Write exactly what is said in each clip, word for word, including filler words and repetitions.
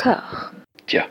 encore. Tiens.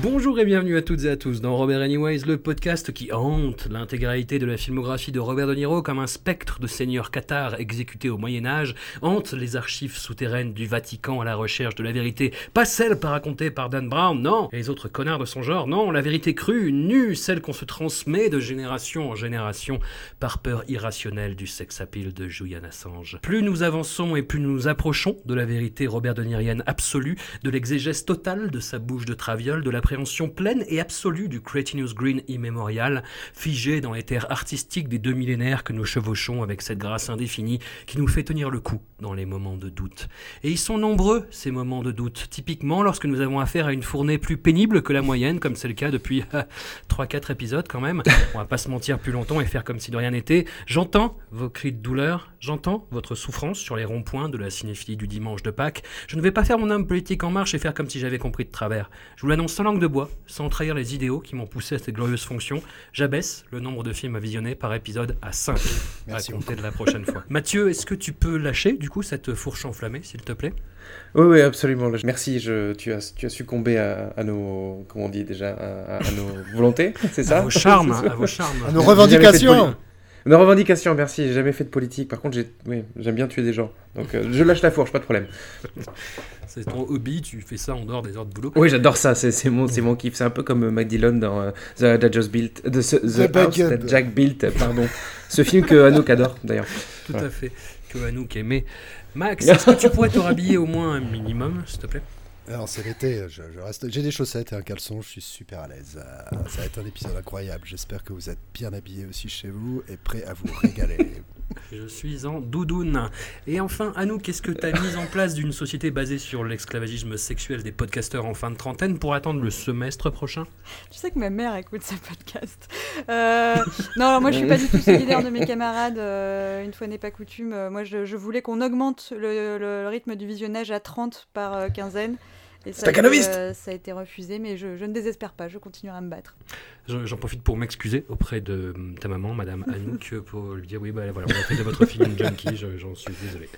Bonjour et bienvenue à toutes et à tous dans Robert Anyways, le podcast qui hante l'intégralité de la filmographie de Robert De Niro comme un spectre de seigneur cathare exécuté au Moyen-Âge, hante les archives souterraines du Vatican à la recherche de la vérité, pas celle pas racontée par Dan Brown, non, et les autres connards de son genre, non, la vérité crue, nue, celle qu'on se transmet de génération en génération par peur irrationnelle du sex-appeal de Julian Assange. Plus nous avançons et plus nous nous approchons de la vérité Robert De Nirienne absolue, de l'exégèse totale de sa bouche de traviole, de l'appréhension pleine et absolue du Cretinous Green immémorial, figé dans les terres artistiques des deux millénaires que nous chevauchons avec cette grâce indéfinie qui nous fait tenir le coup dans les moments de doute. Et ils sont nombreux, ces moments de doute, typiquement lorsque nous avons affaire à une fournée plus pénible que la moyenne, comme c'est le cas depuis trois quatre épisodes quand même. On va pas se mentir plus longtemps et faire comme si de rien n'était. J'entends vos cris de douleur, j'entends votre souffrance sur les ronds-points de la cinéphilie du dimanche de Pâques. Je ne vais pas faire mon homme politique en marche et faire comme si j'avais compris de travers. Je vous l'annonce sans langue de bois, sans trahir les idéaux qui m'ont poussé à cette glorieuse fonction, j'abaisse le nombre de films à visionner par épisode à cinq, Merci à compter de la prochaine fois. Mathieu, est-ce que tu peux lâcher du coup cette fourche enflammée, s'il te plaît ? Oui, oui, absolument. Merci, je, tu, as, tu as succombé à, à nos, comment on dit déjà, à, à nos volontés, c'est ça ? À vos charmes, à vos charmes. À nos revendications. Nos revendications, merci, j'ai jamais fait de politique. Par contre, j'ai... Oui, j'aime bien tuer des gens. Donc euh, je lâche la fourche, pas de problème. C'est ton hobby, tu fais ça en dehors des heures de boulot. Oui, j'adore ça, c'est, c'est, mon, c'est mon kiff. C'est un peu comme euh, Mac Dillon dans euh, The, that just built, the, the, the House That Jack Built, pardon. Ce film que Anouk adore, d'ailleurs. Tout voilà. à fait, que Anouk aimait. Max, est-ce que tu pourrais te rhabiller au moins un minimum, s'il te plaît ? Alors c'est l'été, je, je reste... j'ai des chaussettes et un caleçon, je suis super à l'aise. Euh, ça va être un épisode incroyable, j'espère que vous êtes bien habillés aussi chez vous et prêts à vous régaler. Je suis en doudoune. Et enfin, Anouk, qu'est-ce que ta mise en place d'une société basée sur l'esclavagisme sexuel des podcasteurs en fin de trentaine pour attendre le semestre prochain ? Tu sais que ma mère écoute ce podcast. Euh, non, alors moi je suis pas du tout solidaire de mes camarades, euh, une fois n'est pas coutume. Moi je, je voulais qu'on augmente le, le, le rythme du visionnage à trente par euh, quinzaine. Et ça, C'est euh, ça a été refusé, mais je, je ne désespère pas, je continuerai à me battre. Je, j'en profite pour m'excuser auprès de ta maman, Madame Anouk, pour lui dire oui, bah voilà, on a fait de votre fille une junkie, je, j'en suis désolé.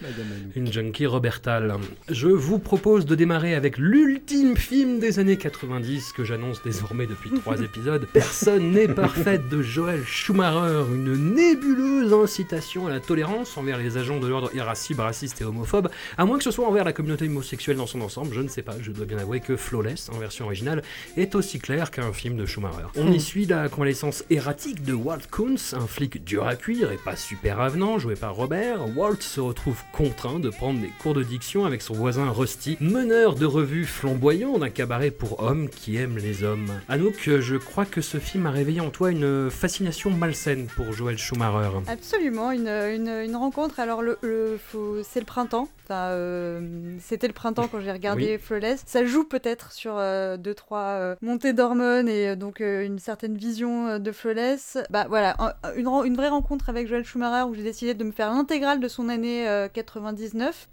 Une junkie Robertale. Je vous propose de démarrer avec l'ultime film des années quatre-vingt-dix que j'annonce désormais depuis trois épisodes. Personne n'est parfaite de Joël Schumacher, une nébuleuse incitation à la tolérance envers les agents de l'ordre irascible, raciste et homophobe, à moins que ce soit envers la communauté homosexuelle dans son ensemble, je ne sais pas. Je Je dois bien avouer que Flawless, en version originale, est aussi clair qu'un film de Schumacher. On y suit la convalescence erratique de Walt Kuntz, un flic dur à cuire et pas super avenant, joué par Robert. Walt se retrouve contraint de prendre des cours de diction avec son voisin Rusty, meneur de revue flamboyant d'un cabaret pour hommes qui aiment les hommes. Anouk, je crois que ce film a réveillé en toi une fascination malsaine pour Joël Schumacher. Absolument, une, une, une rencontre. Alors, le, le, faut, c'est le printemps. Enfin, euh, c'était le printemps quand j'ai regardé oui. Flawless. Ça joue peut-être sur euh, deux trois euh, montées d'hormones et euh, donc euh, une certaine vision euh, de Flawless. Bah voilà, un, une, une vraie rencontre avec Joël Schumacher où j'ai décidé de me faire l'intégrale de son année euh, quatre-vingt-dix-neuf,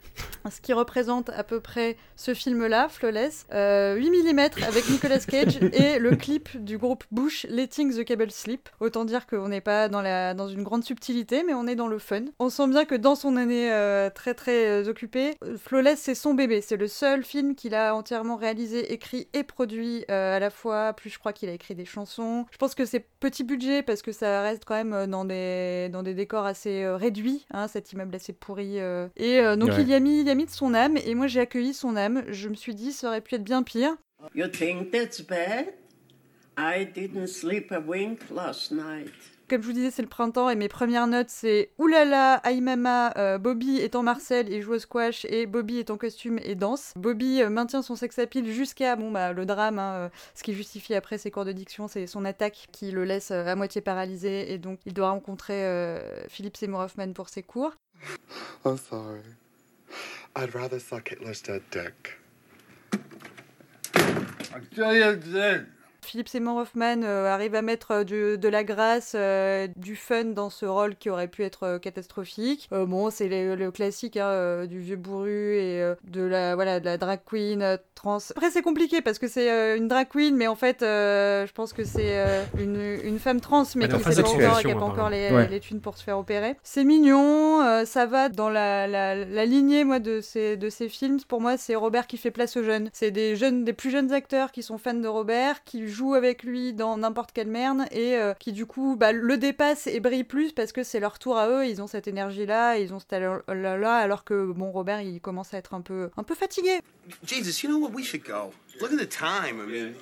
ce qui représente à peu près ce film-là, Flawless, euh, huit millimètres avec Nicolas Cage et le clip du groupe Bush, Letting the Cable Slip. Autant dire qu'on n'est pas dans, la, dans une grande subtilité, mais on est dans le fun. On sent bien que dans son année euh, très très euh, occupée, Flawless c'est son bébé, c'est le seul film qu'il a entièrement réalisé, écrit et produit euh, à la fois, plus je crois qu'il a écrit des chansons. Je pense que c'est petit budget parce que ça reste quand même dans des, dans des décors assez euh, réduits, hein, cet immeuble assez pourri. Euh. Et euh, donc ouais. il, y a mis, il y a mis de son âme et moi j'ai accueilli son âme. Je me suis dit, ça aurait pu être bien pire. You think that's bad? I didn't sleep a wink last night. Comme je vous disais, c'est le printemps et mes premières notes, c'est « Oulala, aïe mama, euh, Bobby est en Marcel et joue au squash et Bobby est en costume et danse. » Bobby euh, maintient son sex-appeal jusqu'à bon, bah, le drame, hein, euh, ce qui justifie après ses cours de diction, c'est son attaque qui le laisse euh, à moitié paralysé et donc il doit rencontrer euh, Philip Seymour Hoffman pour ses cours. I'm sorry. I'd rather suck Hitler's dead dick. I'll tell you this. Philip Seymour Hoffman euh, arrive à mettre du, de la grâce, euh, du fun dans ce rôle qui aurait pu être euh, catastrophique. Euh, bon, c'est le, le classique hein, euh, du vieux bourru et euh, de la voilà de la drag queen euh, trans. Après, c'est compliqué parce que c'est euh, une drag queen, mais en fait, euh, je pense que c'est euh, une, une femme trans, mais elle qui sait pas encore et qui n'a pas encore les, ouais. les thunes pour se faire opérer. C'est mignon, euh, ça va dans la, la, la lignée moi de ces, de ces films. Pour moi, c'est Robert qui fait place aux jeunes. C'est des jeunes, des plus jeunes acteurs qui sont fans de Robert, qui jouent avec lui dans n'importe quelle merde et euh, qui du coup bah, le dépassent et brillent plus parce que c'est leur tour à eux, ils ont cette énergie là, ils ont ce talent là, alors que bon Robert il commence à être un peu un peu fatigué. Jesus, you know what, we should go. Look at the time. I mean,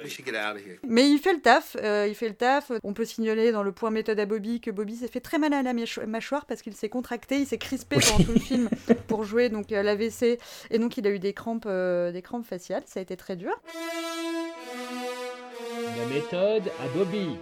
we should get out of here. Mais il fait le taf, euh, il fait le taf. On peut signaler dans le point méthode à Bobby que Bobby s'est fait très mal à la mâchoire parce qu'il s'est contracté, il s'est crispé oui. pendant tout le film pour jouer donc l'A V C et donc il a eu des crampes, euh, des crampes faciales. Ça a été très dur. La méthode à Bobby.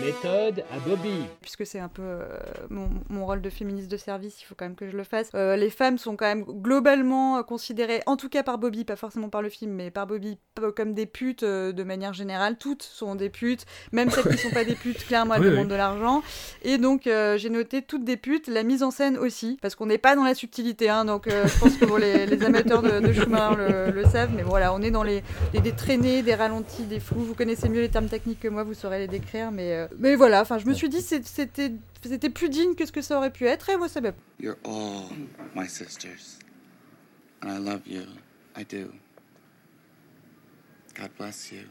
La méthode à Bobby. Puisque c'est un peu euh, mon, mon rôle de féministe de service, il faut quand même que je le fasse. Euh, les femmes sont quand même globalement considérées, en tout cas par Bobby, pas forcément par le film, mais par Bobby, comme des putes euh, de manière générale. Toutes sont des putes, même celles qui ne sont pas des putes, clairement elles oui, demandent oui. de l'argent. Et donc euh, j'ai noté toutes des putes, la mise en scène aussi, parce qu'on n'est pas dans la subtilité, hein, donc euh, je pense que bon, les, les amateurs de, de Schumacher le, le savent, mais voilà, on est dans les, les, des traînées, des ralentis, des flous. Vous connaissez mieux les termes techniques que moi, vous saurez les décrire, mais Mais, mais voilà, enfin, je me suis dit que c'était, c'était plus digne que ce que ça aurait pu être, et moi ça m'a... You're all my sisters, and I love you, I do. God bless you,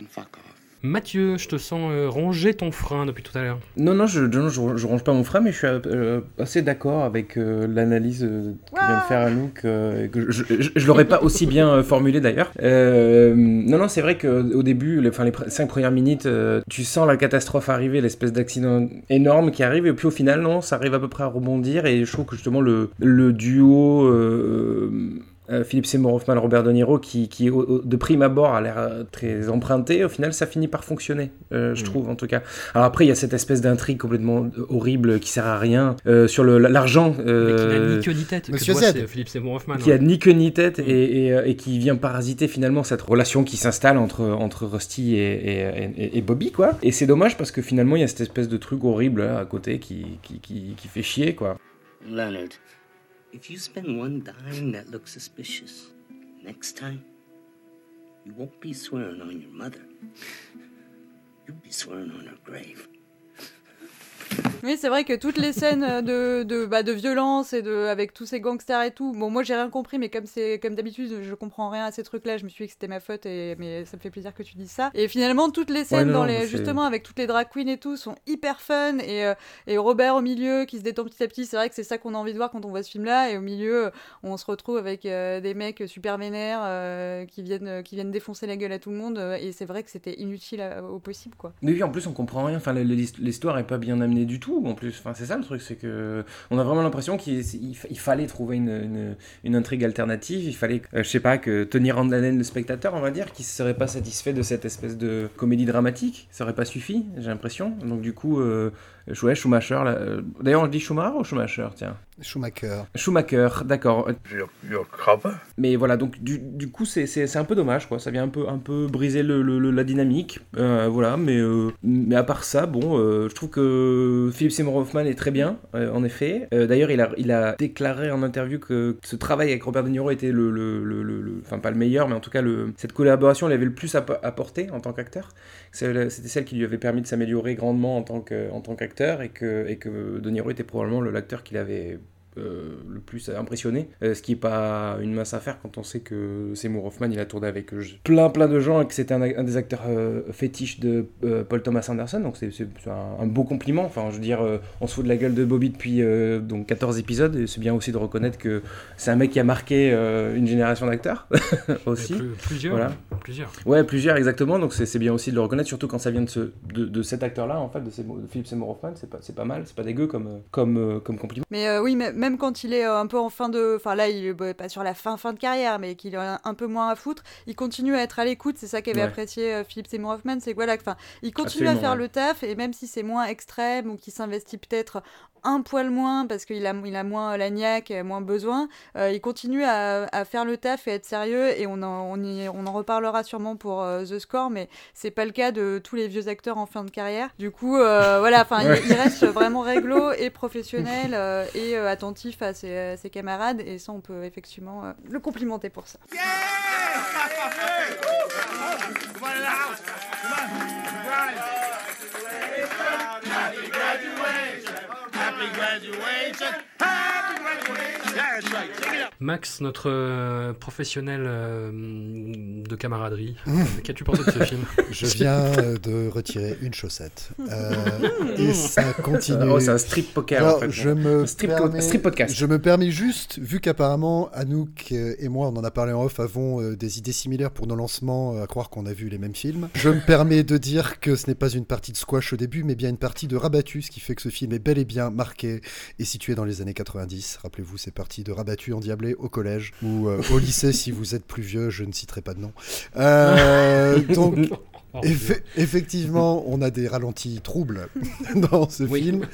and fuck off. Mathieu, je te sens euh, ronger ton frein depuis tout à l'heure. Non, non, je ne ronge pas mon frein, mais je suis euh, assez d'accord avec euh, l'analyse euh, que wow. vient de faire Anouk. Euh, que je ne l'aurais pas aussi bien euh, formulée d'ailleurs. Euh, non, non, c'est vrai qu'au début, les, les cinq premières minutes, euh, tu sens la catastrophe arriver, l'espèce d'accident énorme qui arrive, et puis au final, non, ça arrive à peu près à rebondir, et je trouve que justement le, le duo... Euh, Euh, Philip Seymour Hoffman, Robert De Niro, qui, qui au, au, de prime abord a l'air très emprunté, au final ça finit par fonctionner, euh, je mmh. trouve en tout cas. Alors après il y a cette espèce d'intrigue complètement horrible qui sert à rien euh, sur le, l'argent. Euh, mais qui n'a ni queue ni tête. Monsieur Z. Vois, Philip Seymour Hoffman. Qui n'a hein. ni queue ni tête mmh. et, et, et qui vient parasiter finalement cette relation qui s'installe entre, entre Rusty et, et, et, et Bobby quoi. Et c'est dommage parce que finalement il y a cette espèce de truc horrible là, à côté qui, qui, qui, qui fait chier quoi. Leonard. If you spend one dime that looks suspicious, next time, you won't be swearing on your mother. You'll be swearing on her grave. Oui, c'est vrai que toutes les scènes de, de, bah, de violence et de, avec tous ces gangsters et tout, bon, moi j'ai rien compris, mais comme, c'est, comme d'habitude, je comprends rien à ces trucs-là, je me suis dit que c'était ma faute, et, mais ça me fait plaisir que tu dises ça. Et finalement, toutes les scènes, ouais, non, dans les, justement, avec toutes les drag queens et tout, sont hyper fun, et, et Robert au milieu qui se détend petit à petit, c'est vrai que c'est ça qu'on a envie de voir quand on voit ce film-là, et au milieu, on se retrouve avec euh, des mecs super vénères euh, qui, viennent, qui viennent défoncer la gueule à tout le monde, et c'est vrai que c'était inutile à, au possible, quoi. Mais oui, en plus, on comprend rien, enfin, l'histoire est pas bien amenée du tout en plus, enfin, c'est ça le truc, c'est que on a vraiment l'impression qu'il il, il fallait trouver une, une, une intrigue alternative, il fallait euh, je sais pas, que tenir en haleine le spectateur on va dire, qui serait pas satisfait de cette espèce de comédie dramatique, ça aurait pas suffi j'ai l'impression, donc du coup euh, ouais, Schumacher, là, euh, d'ailleurs on dit Schumacher ou Schumacher tiens Schumacher Schumacher, d'accord your, your mais voilà, donc du, du coup c'est, c'est, c'est un peu dommage quoi, ça vient un peu, un peu briser le, le, le, la dynamique euh, voilà, mais, euh, mais à part ça bon, euh, je trouve que Philip Seymour Hoffman est très bien, euh, en effet. Euh, d'ailleurs, il a, il a déclaré en interview que ce travail avec Robert De Niro était le, le, le, le, le enfin pas le meilleur, mais en tout cas le, cette collaboration, il avait le plus apporté en tant qu'acteur. C'était celle qui lui avait permis de s'améliorer grandement en tant que, en tant qu'acteur, et que, et que De Niro était probablement l'acteur qu'il avait Euh, le plus impressionné, euh, ce qui n'est pas une mince affaire quand on sait que Seymour Hoffman il a tourné avec euh, plein plein de gens et que c'était un, un des acteurs euh, fétiches de euh, Paul Thomas Anderson, donc c'est, c'est un, un beau compliment, enfin je veux dire euh, on se fout de la gueule de Bobby depuis euh, donc quatorze épisodes, et c'est bien aussi de reconnaître que c'est un mec qui a marqué euh, une génération d'acteurs aussi plus, plusieurs, voilà. plusieurs ouais plusieurs exactement, donc c'est, c'est bien aussi de le reconnaître, surtout quand ça vient de, ce, de, de cet acteur là en fait, de, Seymour, de Philip Seymour Hoffman, c'est pas, c'est pas mal, c'est pas dégueu comme, comme, comme compliment, mais euh, oui mais même... Même quand il est un peu en fin de... Enfin là, il est bah, pas sur la fin, fin de carrière, mais qu'il est un, un peu moins à foutre, il continue à être à l'écoute. C'est ça qu'avait ouais. apprécié euh, Philip Seymour Hoffman. C'est que voilà, il continue Absolument, à faire ouais. le taf, et même si c'est moins extrême ou qu'il s'investit peut-être un poil moins parce qu'il a, il a moins la niaque, moins besoin, euh, il continue à, à faire le taf et à être sérieux, et on en, on y, on en reparlera sûrement pour euh, The Score, mais c'est pas le cas de tous les vieux acteurs en fin de carrière. Du coup, euh, voilà, enfin, ouais. il, il reste vraiment réglo et professionnel euh, et euh, attentif à ses, à ses camarades, et ça, on peut effectivement euh, le complimenter pour ça. Yeah Max, notre euh, professionnel euh, de camaraderie, qu'as-tu pensé de ce film ? Je viens de retirer une chaussette euh, et ça continue. Oh, c'est un strip poker. Alors, en fait, je me strip, permets, strip podcast. Je me permets juste, vu qu'apparemment Anouk et moi, on en a parlé en off, avons euh, des idées similaires pour nos lancements, à croire qu'on a vu les mêmes films. Je me permets de dire que ce n'est pas une partie de squash au début, mais bien une partie de rabattu, ce qui fait que ce film est bel et bien marqué et situé dans les années quatre-vingt-dix. Rappelez-vous, c'est parti de rabattu endiablé au collège ou euh, au lycée, si vous êtes plus vieux, je ne citerai pas de nom. Euh, donc, eff- effectivement, on a des ralentis troubles dans ce oui. film.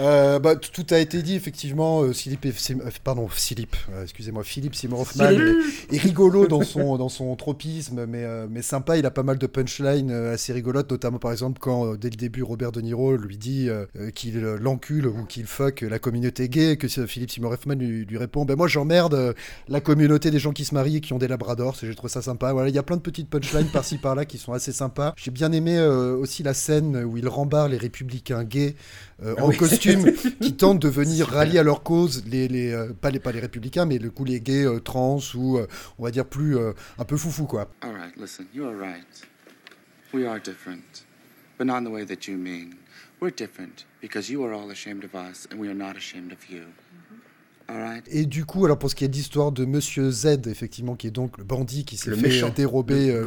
Euh, bah, tout a été dit, effectivement, euh, Philippe, et, euh, pardon, Philippe, euh, excusez-moi, Philippe Seymour Hoffman est, est rigolo dans son, dans son tropisme, mais, euh, mais sympa. Il a pas mal de punchlines euh, assez rigolotes, notamment par exemple quand, euh, dès le début, Robert De Niro lui dit euh, qu'il euh, l'encule ou qu'il fuck la communauté gay, que euh, Philippe Seymour Hoffman lui, lui répond « Ben moi, j'emmerde euh, la communauté des gens qui se marient et qui ont des labradors, j'ai trouvé ça sympa. » Voilà, il y a plein de petites punchlines par-ci, par-là qui sont assez sympas. J'ai bien aimé euh, aussi la scène où il rembarre les républicains gays euh, ah en oui. costume qui tentent de venir rallier à leur cause les, les, euh, pas, les, pas les républicains, mais le coup les gays euh, trans ou, euh, on va dire, plus euh, un peu foufou, quoi. All right, listen, you are right. We are different, but not in the way that you mean. We're different because you are all ashamed of us and we are not ashamed of you. Et du coup, alors pour ce qui est de l'histoire de Monsieur Z, effectivement, qui est donc le bandit qui s'est le fait méchant. dérober euh,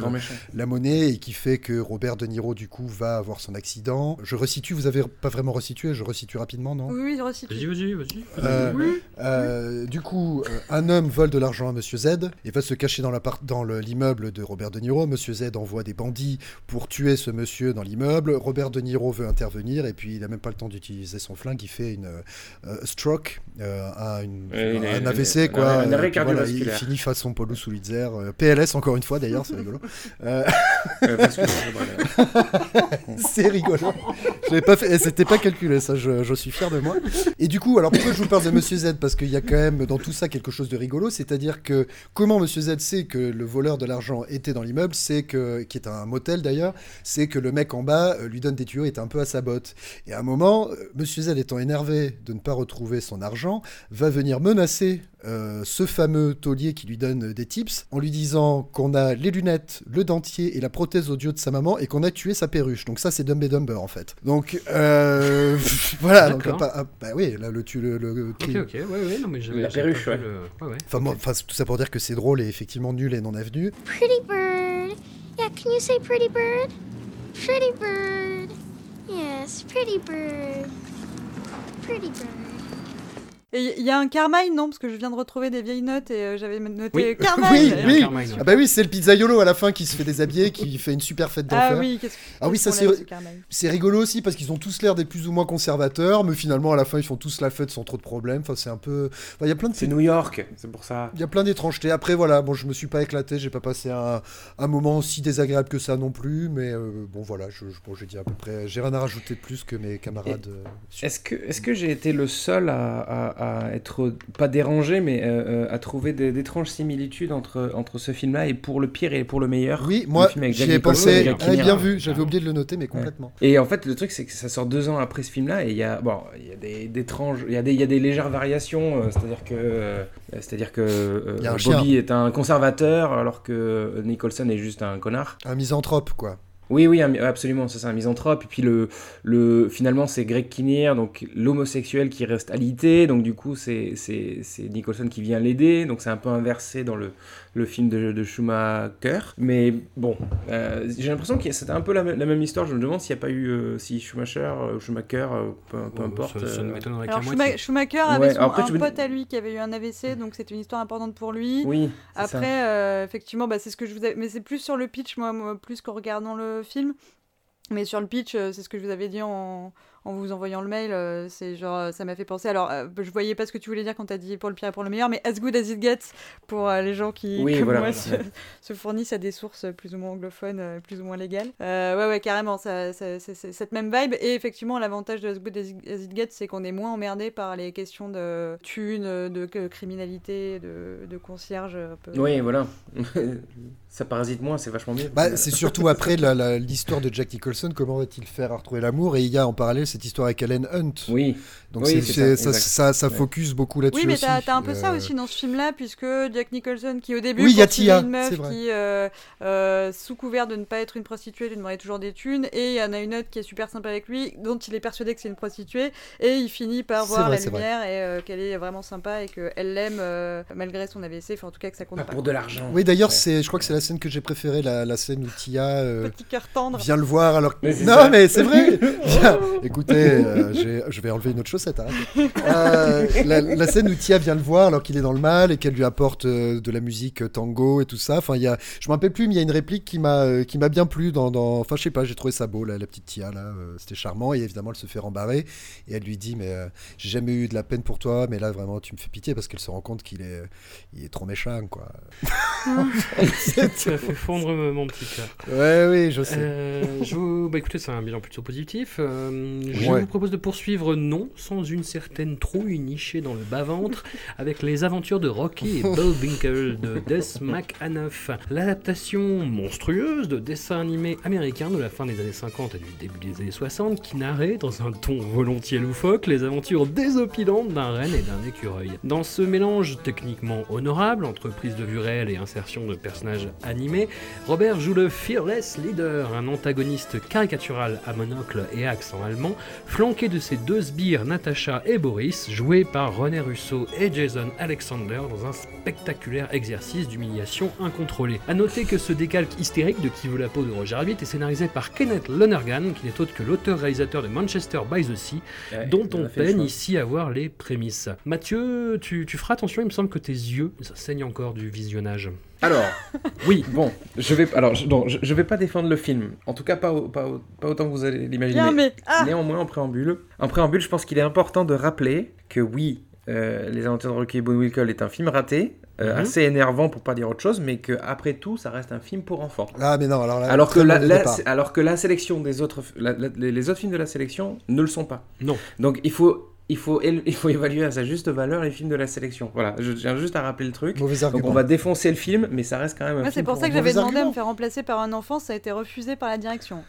la monnaie et qui fait que Robert De Niro, du coup, va avoir son accident. Je resitue, vous avez pas vraiment resitué, je resitue rapidement, non ? Oui, oui, je resitue. Vas-y, vas-y, vas-y. Euh, oui. Euh, oui. Du coup, euh, un homme vole de l'argent à Monsieur Z et va se cacher dans, la part, dans le, l'immeuble de Robert De Niro. Monsieur Z envoie des bandits pour tuer ce monsieur dans l'immeuble. Robert De Niro veut intervenir et puis il n'a même pas le temps d'utiliser son flingue. Il fait une euh, stroke, euh, à une Euh, un, une, un A V C une, quoi, un, un arrêt cardiovasculaire. Voilà, il finit façon Paulus Soulitzer, P L S encore une fois d'ailleurs, c'est rigolo. Euh... Euh, parce que... c'est rigolo. J'avais pas fait... C'était pas calculé ça, je, je suis fier de moi. Et du coup, alors pourquoi je vous parle de Monsieur Z ? Parce qu'il y a quand même dans tout ça quelque chose de rigolo, c'est-à-dire que comment Monsieur Z sait que le voleur de l'argent était dans l'immeuble, c'est que qui est un motel d'ailleurs, c'est que le mec en bas lui donne des tuyaux et est un peu à sa botte. Et à un moment, Monsieur Z étant énervé de ne pas retrouver son argent, va venir menacer euh, ce fameux taulier qui lui donne des tips en lui disant qu'on a les lunettes, le dentier et la prothèse audio de sa maman et qu'on a tué sa perruche. Donc ça, c'est Dumb and Dumber en fait. Donc euh, voilà. Donc, ah, ah, bah oui, là le tu le, le ok ok ouais ouais non mais j'avais, la j'avais perruche ouais. Le... ouais ouais. Enfin okay. Enfin tout ça pour dire que c'est drôle et effectivement nul et non avenu. Pretty bird, yeah, can you say pretty bird? Pretty bird, yes, pretty bird, pretty bird. Et il y a un Carmine, non ? Parce que je viens de retrouver des vieilles notes et euh, j'avais noté oui. Carmine. Oui, oui. Carmine, oui. Ah bah oui, c'est le pizzaiolo à la fin qui se fait déshabiller, qui fait une super fête d'enfer. Ah oui, qu'est-ce, ah qu'est-ce oui, ça c'est ce c'est rigolo aussi parce qu'ils ont tous l'air des plus ou moins conservateurs, mais finalement à la fin ils font tous la fête sans trop de problèmes. Enfin c'est un peu, enfin il y a plein de. C'est New York, c'est pour ça. Il y a plein d'étrangetés. Après voilà, bon je me suis pas éclaté, j'ai pas passé un, un moment si désagréable que ça non plus, mais euh, bon voilà, je, je bon j'ai dit à peu près, j'ai rien à rajouter de plus que mes camarades. Euh, sur... Est-ce que est-ce que j'ai été le seul à, à... à être pas dérangé mais euh, à trouver des, d'étranges similitudes entre entre ce film-là et Pour le pire et Pour le meilleur. Oui, moi j'y ai pensé, ah, bien vu, j'avais oublié de le noter mais complètement. Ouais. Et en fait le truc c'est que ça sort deux ans après ce film-là et il y a bon il y a des, des étranges, il y a des il y a des légères variations, euh, c'est-à-dire que euh, c'est-à-dire que euh, Bobby chien. Est un conservateur alors que Nicholson est juste un connard. Un misanthrope quoi. Oui, oui, absolument, ça c'est un misanthrope. Et puis le, le, finalement, c'est Greg Kinnear, donc l'homosexuel qui reste alité. Donc du coup, c'est, c'est, c'est Nicholson qui vient l'aider. Donc c'est un peu inversé dans le, le film de, de Schumacher. Mais bon, euh, j'ai l'impression que c'était un peu la, m- la même histoire. Je me demande s'il n'y a pas eu euh, si Schumacher, euh, Schumacher, euh, peu, peu oh, importe. Ça, ça euh... alors, Schuma- Schumacher avait ouais, son, après, un veux... pote à lui qui avait eu un A V C, donc c'était une histoire importante pour lui. Oui. Après, euh, effectivement, bah, c'est ce que je vous. Avais... Mais c'est plus sur le pitch, moi, moi plus qu'en regardant le film Mais sur le pitch, c'est ce que je vous avais dit en, en vous envoyant le mail, c'est genre, ça m'a fait penser, alors je voyais pas ce que tu voulais dire quand t'as dit pour le pire et pour le meilleur, mais as good as it gets, pour les gens qui, oui, comme voilà, moi, se, se fournissent à des sources plus ou moins anglophones, plus ou moins légales. Euh, ouais, ouais, carrément, ça, ça, c'est, c'est cette même vibe, et effectivement, l'avantage de as good as it gets, c'est qu'on est moins emmerdé par les questions de thunes, de criminalité, de, de concierge. Un peu. Oui, voilà. Ça parasite moins, c'est vachement mieux. Bah, c'est surtout après la, la, l'histoire de Jack Nicholson, comment va-t-il faire à retrouver l'amour ? Et il y a en parallèle cette histoire avec Helen Hunt. Oui. Donc oui, c'est, c'est ça, ça, ça, ça ouais. focus beaucoup là-dessus. Oui, mais t'as, aussi. t'as un peu euh... ça aussi dans ce film-là, puisque Jack Nicholson, qui au début, oui, c'est une meuf qui, euh, euh, sous couvert de ne pas être une prostituée, lui demandait toujours des thunes, et il y en a une autre qui est super sympa avec lui, dont il est persuadé que c'est une prostituée, et il finit par c'est voir vrai, la lumière vrai. et euh, qu'elle est vraiment sympa et qu'elle l'aime euh, malgré son A V C, enfin en tout cas que ça compte pas. Pas pour de l'argent. Oui, d'ailleurs, ouais. c'est, je crois ouais. que c'est la scène que j'ai préférée, la, la scène où Tia euh, Petit cœur tendre. vient le voir alors que... Mais non, ça. mais c'est vrai Écoutez, euh, j'ai, je vais enlever une autre chaussette. Hein. Euh, la, la scène où Tia vient le voir alors qu'il est dans le mal et qu'elle lui apporte euh, de la musique tango et tout ça. Enfin, y a, je me rappelle plus, mais il y a une réplique qui m'a, euh, qui m'a bien plu. Dans, dans... Enfin, je sais pas, j'ai trouvé ça beau, là, la petite Tia. Là, euh, c'était charmant et évidemment, elle se fait rembarrer et elle lui dit « Mais euh, j'ai jamais eu de la peine pour toi, mais là, vraiment, tu me fais pitié » parce qu'elle se rend compte qu'il est, il est trop méchant, quoi. Ça fait fondre mon petit cœur. Ouais, oui, je sais. Euh, je vous... bah, écoutez, c'est un bilan plutôt positif. Euh, je ouais. vous propose de poursuivre, non, sans une certaine trouille nichée dans le bas-ventre, avec Les Aventures de Rocky et Bullwinkle de Des McAnuff. L'adaptation monstrueuse de dessins animés américains de la fin des années cinquante et du début des années soixante, qui narrait, dans un ton volontiers loufoque, les aventures désopilantes d'un renne et d'un écureuil. Dans ce mélange techniquement honorable, entre prise de vue réelle et insertion de personnages animés, Robert joue le fearless leader, un antagoniste caricatural à monocle et accent allemand, flanqué de ses deux sbires Natasha et Boris, joués par René Russo et Jason Alexander dans un spectaculaire exercice d'humiliation incontrôlée. A noter que ce décalque hystérique de Qui veut la peau de Roger Rabbit est scénarisé par Kenneth Lonergan, qui n'est autre que l'auteur-réalisateur de Manchester by the Sea, ouais, dont on peine ici à voir les prémices. Mathieu, tu, tu feras attention, il me semble que tes yeux, ça saigne encore du visionnage. Alors, oui, bon, je vais, alors, je, non, je, je vais pas défendre le film, en tout cas pas, au, pas, au, pas autant que vous allez l'imaginer. Non, mais, ah néanmoins, en préambule, en préambule, je pense qu'il est important de rappeler que oui, euh, Les Aventures de Rocky et Bullwinkle est un film raté, euh, mm-hmm. assez énervant pour pas dire autre chose, mais qu'après tout, ça reste un film pour enfants. Ah, mais non, alors là, alors que la, la, alors que la sélection des autres, la, la, les autres films de la sélection ne le sont pas. Non. Donc il faut. Il faut, éle- il faut évaluer à sa juste valeur les films de la sélection. Voilà, je tiens juste à rappeler le truc. Mauvais Donc argument. On va défoncer le film, mais ça reste quand même un ouais, film. C'est pour, pour ça que j'avais demandé argument. à me faire remplacer par un enfant, ça a été refusé par la direction.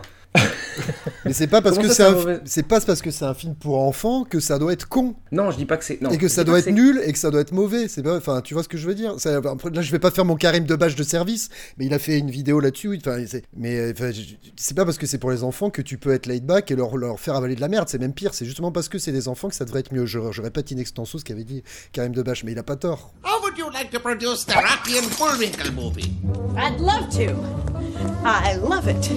Mais c'est pas parce Comment que ça, c'est, c'est, un mauvais... c'est pas parce que c'est un film pour enfants que ça doit être con. Non, je dis pas que c'est non, et que ça doit être c'est... nul et que ça doit être mauvais. C'est pas, enfin, tu vois ce que je veux dire. Ça, là, je vais pas faire mon carême de bâche de service, mais il a fait une vidéo là-dessus. Enfin, c'est... mais enfin, c'est pas parce que c'est pour les enfants que tu peux être laid back et leur leur faire avaler de la merde. C'est même pire. C'est justement parce que c'est des enfants que ça devrait être mieux. Je, je répète in extenso ce qu'avait dit carême de bâche, mais il a pas tort. How would you like to produce the Rocky and Bullwinkle movie? I'd love to. I love it.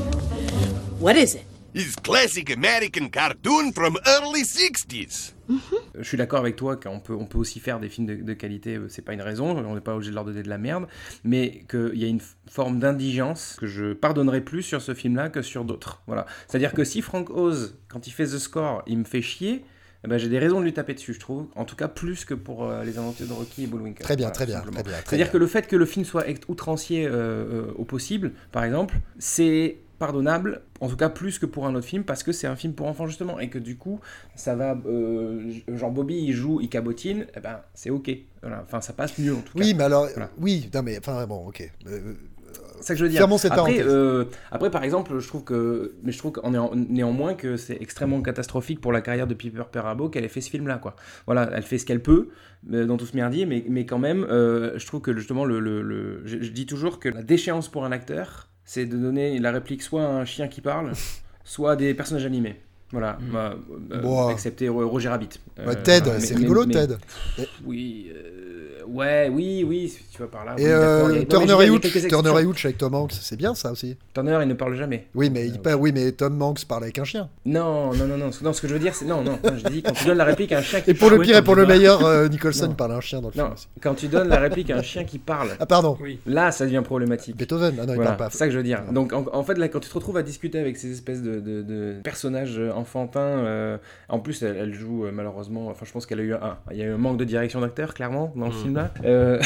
What is it? It's classic American cartoon from early sixties. Mm-hmm. Je suis d'accord avec toi qu'on peut, on peut aussi faire des films de, de qualité, c'est pas une raison, on n'est pas obligé de leur donner de la merde, mais qu'il y a une f- forme d'indigence que je pardonnerai plus sur ce film-là que sur d'autres. Voilà. C'est-à-dire que si Frank Oz, quand il fait The Score, il me fait chier, eh ben, j'ai des raisons de lui taper dessus, je trouve, en tout cas plus que pour euh, Les Aventures de Rocky et Bullwinkle. Très bien, voilà, très, bien très bien. Très C'est-à-dire bien. que le fait que le film soit outrancier euh, euh, au possible, par exemple, c'est... pardonnable, en tout cas plus que pour un autre film, parce que c'est un film pour enfants justement, et que du coup, ça va, euh, genre Bobby il joue, il cabotine, eh ben c'est ok, voilà, enfin ça passe mieux en tout cas. Oui, mais alors, voilà. oui, non mais, enfin bon, ok. Euh... C'est ça que je veux dire. Après, euh, après, par exemple, je trouve que, mais je trouve qu'en néan- néanmoins que c'est extrêmement catastrophique pour la carrière de Piper Perabo qu'elle ait fait ce film-là, quoi. Voilà, elle fait ce qu'elle peut euh, dans tout ce merdier, mais mais quand même, euh, je trouve que justement le, le, le je, je dis toujours que la déchéance pour un acteur, c'est de donner la réplique soit à un chien qui parle, soit à des personnages animés. Voilà, mmh. bah, euh, bon. Excepté Roger Rabbit. Euh, bah, Ted, euh, c'est mais, rigolo, mais, Ted. Mais, et... Oui, euh, ouais, oui, oui, tu vois par là. Et oui, euh, Turner, ouais, et Hooch, Turner et Hooch avec Tom Hanks, c'est bien ça aussi. Turner, il ne parle jamais. Oui, mais, euh, il parle, oui, mais Tom Hanks parle avec un chien. Non, non, non, non. non ce que je veux dire, c'est. Non, non, je dis, quand tu donnes la réplique à un chien qui parle. Et pour le pire et pour le meilleur, euh, Nicholson parle à un chien dans le film. Non, quand tu donnes la réplique à un chien qui parle. Ah, pardon. Là, ça devient problématique. Beethoven, ah non, il parle pas. C'est ça que je veux dire. Donc, en fait, là, quand tu te retrouves à discuter avec ces espèces de personnages enfantin, euh, en plus elle, elle joue euh, malheureusement, enfin je pense qu'elle a eu un, un il y a eu un manque de direction d'acteur clairement dans le mmh. film là, euh,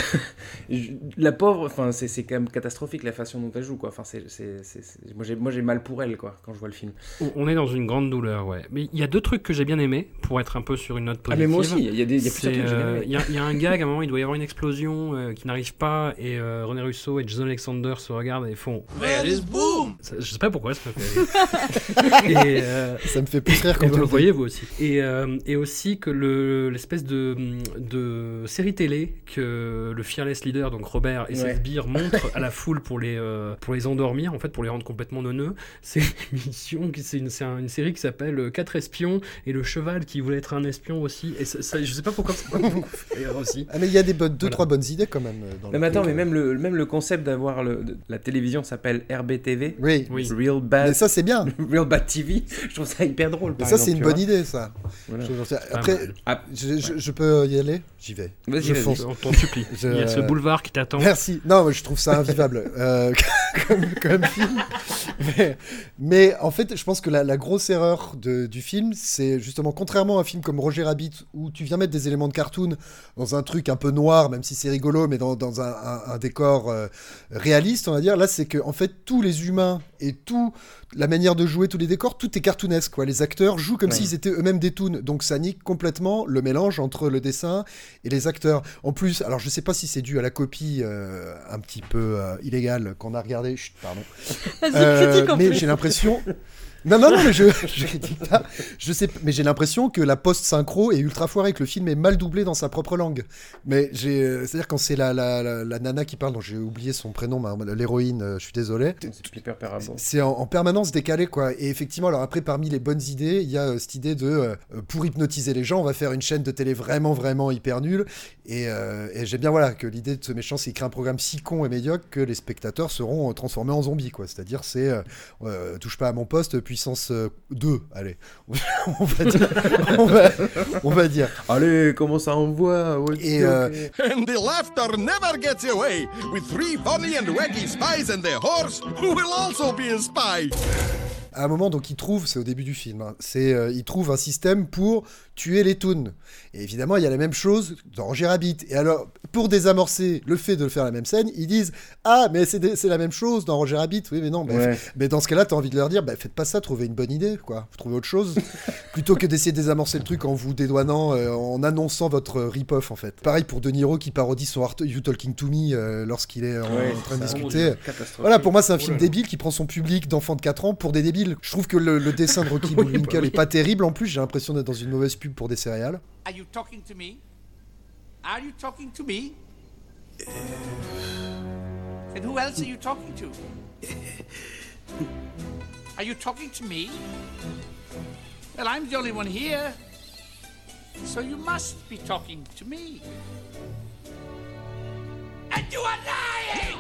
la pauvre, enfin c'est, c'est quand même catastrophique la façon dont elle joue quoi, enfin c'est, c'est, c'est, c'est moi, j'ai, moi j'ai mal pour elle quoi quand je vois le film. On est dans une grande douleur, ouais, mais il y a deux trucs que j'ai bien aimé pour être un peu sur une note positive. Ah mais moi aussi, il y a des, il y a plusieurs trucs que j'ai bien aimé. Il euh, y, y a un gag à un moment, il doit y avoir une explosion euh, qui n'arrive pas et euh, René Russo et Jason Alexander se regardent et font Where is Boom, ça, je sais pas pourquoi ça me fait et euh, ça me fait plus rire quand vous le voyez vous aussi. Et, euh, et aussi que le, l'espèce de, de série télé que le fearless leader, donc Robert et ouais. ses sbires montrent à la foule pour les, euh, pour les endormir, en fait pour les rendre complètement neuneux, c'est une, mission qui, c'est une, c'est une série qui s'appelle Quatre espions et le cheval qui voulait être un espion aussi. Et ça, ça, je sais pas pourquoi ça m'a beaucoup fait rire aussi. Ah mais il y a des bonnes, deux voilà. trois bonnes idées quand même. Dans non, mais attends, mais même le, même le concept d'avoir le, de, la télévision s'appelle R B T V. Oui. oui. Real Bad. Mais ça c'est bien. Real Bad T V. Je trouve ça hyper drôle. Mais ça, exemple, c'est une bonne vois. idée, ça. Voilà. Après, ah, je, je, je peux y aller ? J'y vais. Vas-y, je fonce. On t'en supplie. Je... Il y a ce boulevard qui t'attend. Merci. Non, je trouve ça invivable euh, comme, comme film. Mais, mais en fait, je pense que la, la grosse erreur de, du film, c'est justement, contrairement à un film comme Roger Rabbit, où tu viens mettre des éléments de cartoon dans un truc un peu noir, même si c'est rigolo, mais dans, dans un, un, un décor euh, réaliste, on va dire. Là, c'est que, en fait, tous les humains et tout, la manière de jouer, tous les décors, tout est cartoonesque, quoi. Les acteurs jouent comme ouais. s'ils étaient eux-mêmes des toons, donc ça nique complètement le mélange entre le dessin et les acteurs. En plus, alors je sais pas si c'est dû à la copie euh, un petit peu euh, illégale qu'on a regardée, chut, pardon, euh, mais j'ai l'impression... Non, non, non, mais je, je critique pas. Je sais, mais j'ai l'impression que la post-synchro est ultra foirée, que le film est mal doublé dans sa propre langue. Mais j'ai, c'est-à-dire quand c'est la, la, la, la nana qui parle, dont j'ai oublié son prénom, ma, l'héroïne, je suis désolé. C'est Piper Perabo. C'est en, en permanence décalé, quoi. Et effectivement, alors après, parmi les bonnes idées, il y a euh, cette idée de, euh, pour hypnotiser les gens, on va faire une chaîne de télé vraiment, vraiment hyper nulle. Et, euh, et j'aime bien, voilà, que l'idée de ce méchant, c'est créer un programme si con et médiocre que les spectateurs seront euh, transformés en zombies, quoi. C'est-à-dire, c'est, euh, euh, touche pas à mon poste, puis puissance deux, allez, on va dire, on va, on va dire. Allez, comment ça envoie ouais, et euh... And the laughter never gets away with three funny and wacky spies and their horse who will also be a spy. À un moment, donc, ils trouvent, c'est au début du film, hein, c'est, euh, ils trouvent un système pour tuer les toons. Et évidemment, il y a la même chose dans Roger Rabbit. Et alors, pour désamorcer le fait de faire la même scène, ils disent « Ah, mais c'est, des, c'est la même chose dans Roger Rabbit. » Oui, mais non. Bah, ouais. f- mais dans ce cas-là, t'as envie de leur dire bah, « Faites pas ça, trouvez une bonne idée, quoi. Trouvez autre chose. » Plutôt que d'essayer de désamorcer le truc en vous dédouanant, euh, en annonçant votre euh, rip-off, en fait. Pareil pour De Niro qui parodie son « You Talking to Me euh, » lorsqu'il est euh, ouais, en train de discuter. Voilà, pour moi, c'est un film débile qui prend son public d'enfants de quatre ans pour des débiles. Je trouve que le, le dessin de Rocky Bullwinkle oui, est pas terrible. En plus, j'ai l'impression d'être dans une mauvaise pub pour des céréales. Are you talking to me? Are you talking to me? And who else are you talking to? Are you talking to me? Well, I'm the only one here, so you must be talking to me. And you are lying!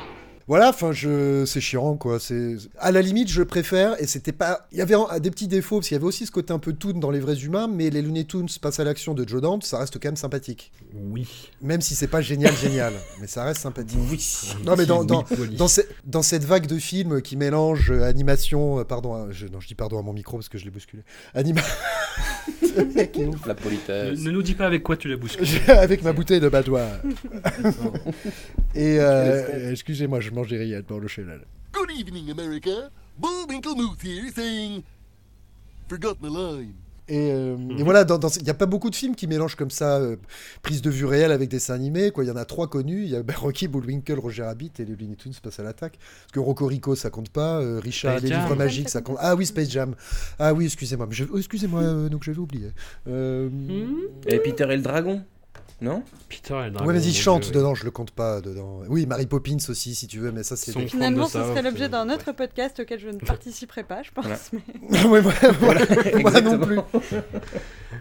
Voilà, enfin, je... c'est chiant, quoi. C'est... À la limite, je préfère, et c'était pas... Il y avait des petits défauts, parce qu'il y avait aussi ce côté un peu toon dans Les Vrais Humains, mais les Looney Tunes passent à l'action de Joe Dante, ça reste quand même sympathique. Oui. Même si c'est pas génial, génial, mais ça reste sympathique. Oui. Non, mais dans, dans, oui, dans, ce... dans cette vague de films qui mélange animation... Pardon, je... non, je dis pardon à mon micro, parce que je l'ai bousculé. Anima... La politesse. Ne, ne nous dis pas avec quoi tu l'as bousculé. Avec ma bouteille de badois. Et, euh, excusez-moi, je mange des rillettes par le chenal. Good evening, America. Bullwinkle Muth here saying, forgot my lime. Et, euh, mmh. et voilà, il n'y a pas beaucoup de films qui mélangent comme ça euh, prise de vue réelle avec dessins animés. Il y en a trois connus. Il y a ben, Rocky, Bullwinkle, Roger Rabbit et les Looney Tunes passent à l'attaque. Parce que Rocorico, ça compte pas. Euh, Richard, Space les Jam. Livres magiques, ça compte. Ah oui, Space Jam. Ah oui, excusez-moi, mais je... oh, excusez-moi, euh, donc j'avais oublié. Euh... Mmh. Et Peter et le Dragon. non? Putain, elle ouais, vas-y, chante jeu, dedans, ouais. Je le compte pas dedans. Oui, Mary Poppins aussi, si tu veux, mais ça, c'est. Des... Finalement, ce serait l'objet d'un autre ouais. podcast auquel je ne participerai pas, je pense. Voilà. Mais... ouais, voilà, voilà. Moi non plus.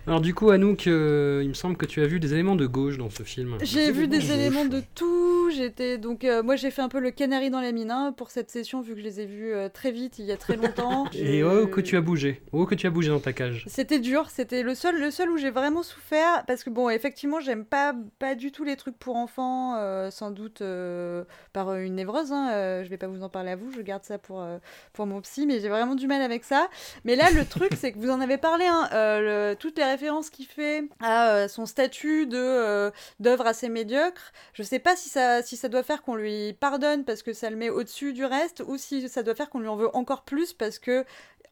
Alors, du coup, Anouk, euh, il me semble que tu as vu des éléments de gauche dans ce film. J'ai c'est vu des, des éléments de tout. J'étais donc, euh, moi, j'ai fait un peu le canari dans la mine hein, pour cette session, vu que je les ai vus euh, très vite il y a très longtemps. Et j'ai... oh, que tu as bougé. Oh, que tu as bougé dans ta cage. C'était dur. C'était le seul, le seul où j'ai vraiment souffert. Parce que, bon, effectivement, j'aime pas, pas du tout les trucs pour enfants, euh, sans doute euh, par une névrose. Hein, euh, je vais pas vous en parler à vous, je garde ça pour, euh, pour mon psy, mais j'ai vraiment du mal avec ça. Mais là, le truc, c'est que vous en avez parlé, hein, euh, le, toutes les références qu'il fait à euh, son statut de, euh, d'œuvre assez médiocre. Je sais pas si ça, si ça doit faire qu'on lui pardonne parce que ça le met au-dessus du reste, ou si ça doit faire qu'on lui en veut encore plus parce que.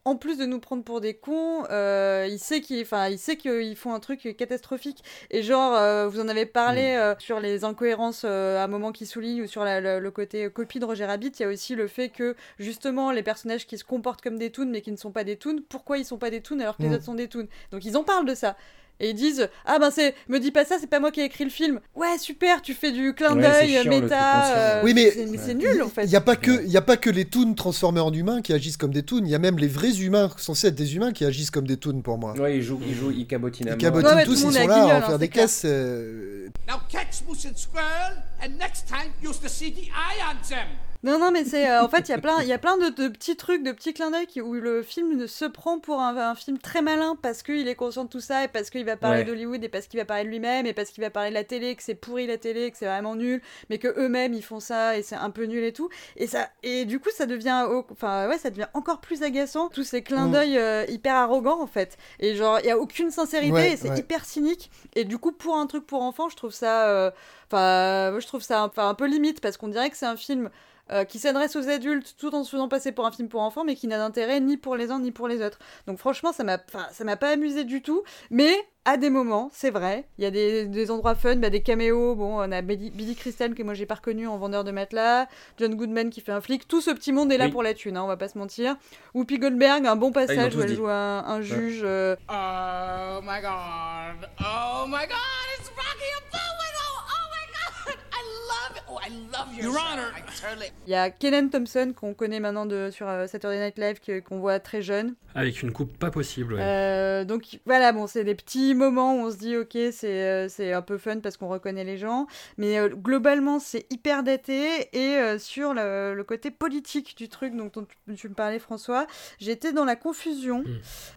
En plus de nous prendre pour des cons, euh, il sait qu'il, enfin, il sait qu'ils font un truc catastrophique. Et genre, euh, vous en avez parlé euh, sur les incohérences euh, à un moment qui souligne ou sur la, le, le côté copie de Roger Rabbit. Il y a aussi le fait que justement les personnages qui se comportent comme des toons mais qui ne sont pas des toons. Pourquoi ils sont pas des toons alors que mmh. les autres sont des toons? Donc ils en parlent de ça. Et ils disent « Ah ben c'est... Me dis pas ça, c'est pas moi qui ai écrit le film. » Ouais, super, tu fais du clin d'œil, ouais, chiant, méta... Euh, oui, mais c'est, mais ouais. c'est nul, en fait. Il n'y a, ouais. a pas que les toons transformés en humains qui agissent comme des toons. Il y a même les vrais humains, censés être des humains, qui agissent comme des toons, pour moi. Ouais, ils jouent, ils jouent, ils cabotinent à mort. Ils cabotinent ouais, ouais, tous, ils sont là guignol, à en faire des clair. Caisses. Euh... Now catch moose and squirrel, and next time use the C D I on them. Non, non, mais c'est... Euh, en fait, il y a plein, y a plein de, de petits trucs, de petits clins d'œil qui, où le film se prend pour un, un film très malin parce qu'il est conscient de tout ça et parce qu'il va parler ouais. d'Hollywood et parce qu'il va parler de lui-même et parce qu'il va parler de la télé, que c'est pourri la télé, que c'est vraiment nul, mais qu'eux-mêmes, ils font ça et c'est un peu nul et tout. Et, ça, et du coup, ça devient, enfin, ouais, ça devient encore plus agaçant, tous ces clins d'œil euh, hyper arrogants, en fait. Et genre, il n'y a aucune sincérité ouais, et c'est ouais. hyper cynique. Et du coup, pour un truc pour enfants, je trouve ça... Enfin, euh, je trouve ça un, un peu limite parce qu'on dirait que c'est un film... Euh, qui s'adresse aux adultes tout en se faisant passer pour un film pour enfants, mais qui n'a d'intérêt ni pour les uns ni pour les autres. Donc franchement, ça m'a, ça m'a pas amusé du tout, mais... à des moments, c'est vrai. Il y a des, des endroits fun, bah des caméos. Bon, on a Billy, Billy Crystal que moi j'ai pas reconnu en vendeur de matelas, John Goodman qui fait un flic. Tout ce petit monde est là oui. pour la thune, hein, on va pas se mentir. Whoopi Goldberg, un bon passage ah, où elle dit. joue un, un juge. Euh... Oh my god, oh my god, it's Rocky and Bullwinkle. Oh my god, I love it. Oh, I love your, your honor. Totally... Il y a Kenan Thompson qu'on connaît maintenant de sur euh, Saturday Night Live que, qu'on voit très jeune. Avec une coupe pas possible. Ouais. Euh, donc voilà, bon, c'est des petits moment où on se dit ok c'est, euh, c'est un peu fun parce qu'on reconnaît les gens mais euh, globalement c'est hyper daté et euh, sur le, le côté politique du truc dont tu, tu me parlais François, j'étais dans la confusion mmh.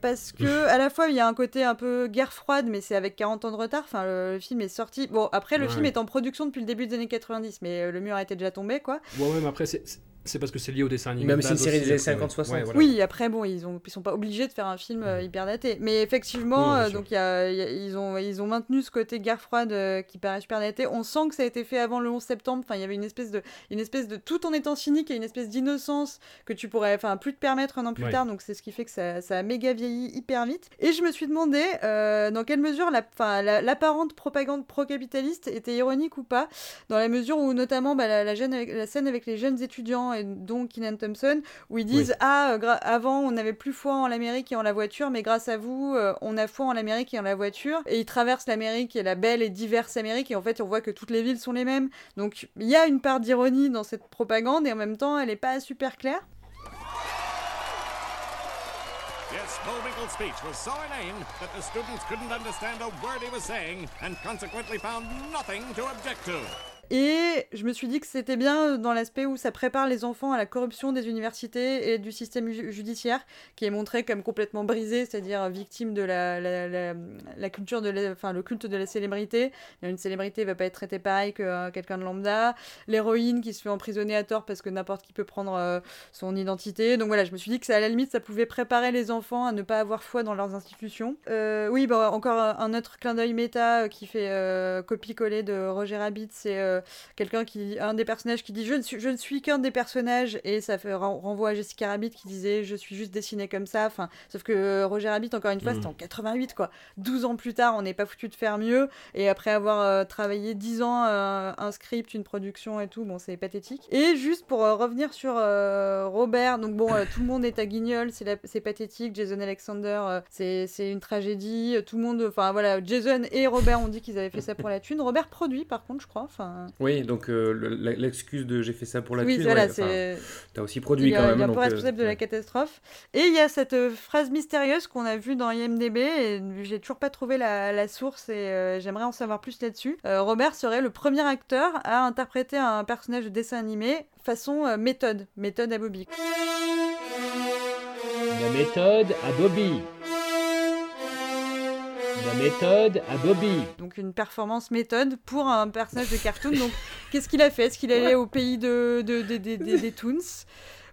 parce que à la fois il y a un côté un peu guerre froide mais c'est avec quarante ans de retard, enfin le, le film est sorti bon après le ouais, film ouais. est en production depuis le début des années quatre-vingt-dix mais euh, le mur était déjà tombé quoi. Ouais ouais mais après c'est... c'est... c'est parce que c'est lié au dessin animé. Même si c'est une série des années cinquante soixante. Ouais, voilà. Oui, après, bon, ils ne sont pas obligés de faire un film euh, hyper daté. Mais effectivement, non, donc, y a, y a, ils, ont, ils ont maintenu ce côté guerre froide euh, qui paraît super daté. On sent que ça a été fait avant le onze septembre. Enfin, il y avait une espèce, de, une espèce de... Tout en étant cynique, et une espèce d'innocence que tu pourrais enfin, plus te permettre un an plus ouais. tard. Donc, c'est ce qui fait que ça, ça a méga vieilli hyper vite. Et je me suis demandé euh, dans quelle mesure la, la, l'apparente propagande pro-capitaliste était ironique ou pas. Dans la mesure où, notamment, bah, la, la, jeune, la scène avec les jeunes étudiants et donc Kenan Thompson où ils disent oui. ah gra- avant on n'avait plus foi en l'Amérique et en la voiture mais grâce à vous euh, on a foi en l'Amérique et en la voiture et ils traversent l'Amérique et la belle et diverse Amérique et en fait on voit que toutes les villes sont les mêmes donc il y a une part d'ironie dans cette propagande et en même temps elle n'est pas super claire. Yes, Bullwinkle's speech was so inane that the students couldn't understand a word he was saying and consequently found nothing to object to. Et je me suis dit que c'était bien dans l'aspect où ça prépare les enfants à la corruption des universités et du système ju- judiciaire, qui est montré comme complètement brisé, c'est-à-dire victime de la, la, la, la culture de la, enfin, le culte de la célébrité. Une célébrité ne va pas être traitée pareil que euh, quelqu'un de lambda. L'héroïne qui se fait emprisonner à tort parce que n'importe qui peut prendre euh, son identité. Donc voilà, je me suis dit que ça, à la limite, ça pouvait préparer les enfants à ne pas avoir foi dans leurs institutions. Euh, oui, bon, encore un autre clin d'œil méta euh, qui fait euh, copie-coller de Roger Rabbit, c'est... Euh, quelqu'un qui, un des personnages qui dit je ne suis, je ne suis qu'un des personnages, et ça fait renvoie à Jessica Rabbit qui disait je suis juste dessinée comme ça. Enfin, sauf que Roger Rabbit, encore une fois, mmh. c'était en quatre-vingt-huit quoi. douze ans plus tard, on n'est pas foutu de faire mieux, et après avoir euh, travaillé dix ans euh, un script, une production et tout, bon, c'est pathétique. Et juste pour euh, revenir sur euh, Robert, donc bon, euh, tout le monde est à Guignol, c'est, la, c'est pathétique. Jason Alexander, euh, c'est, c'est une tragédie. Tout le monde, enfin voilà, Jason et Robert ont dit qu'ils avaient fait ça pour la thune. Robert produit, par contre, je crois. Enfin. Oui, donc euh, le, l'excuse de j'ai fait ça pour la oui, thune. Voilà, ouais, c'est... T'as aussi produit il a, quand même. Il est un peu responsable euh... de la catastrophe. Et il y a cette euh, phrase mystérieuse qu'on a vue dans I M D B et j'ai toujours pas trouvé la, la source et euh, j'aimerais en savoir plus là-dessus. Euh, Robert serait le premier acteur à interpréter un personnage de dessin animé façon euh, méthode, méthode Adobe. La méthode Adobe. La méthode Adobe. Donc une performance méthode pour un personnage de cartoon. Donc qu'est-ce qu'il a fait ? Est-ce qu'il allait au pays de, de, de, de, de, des Toons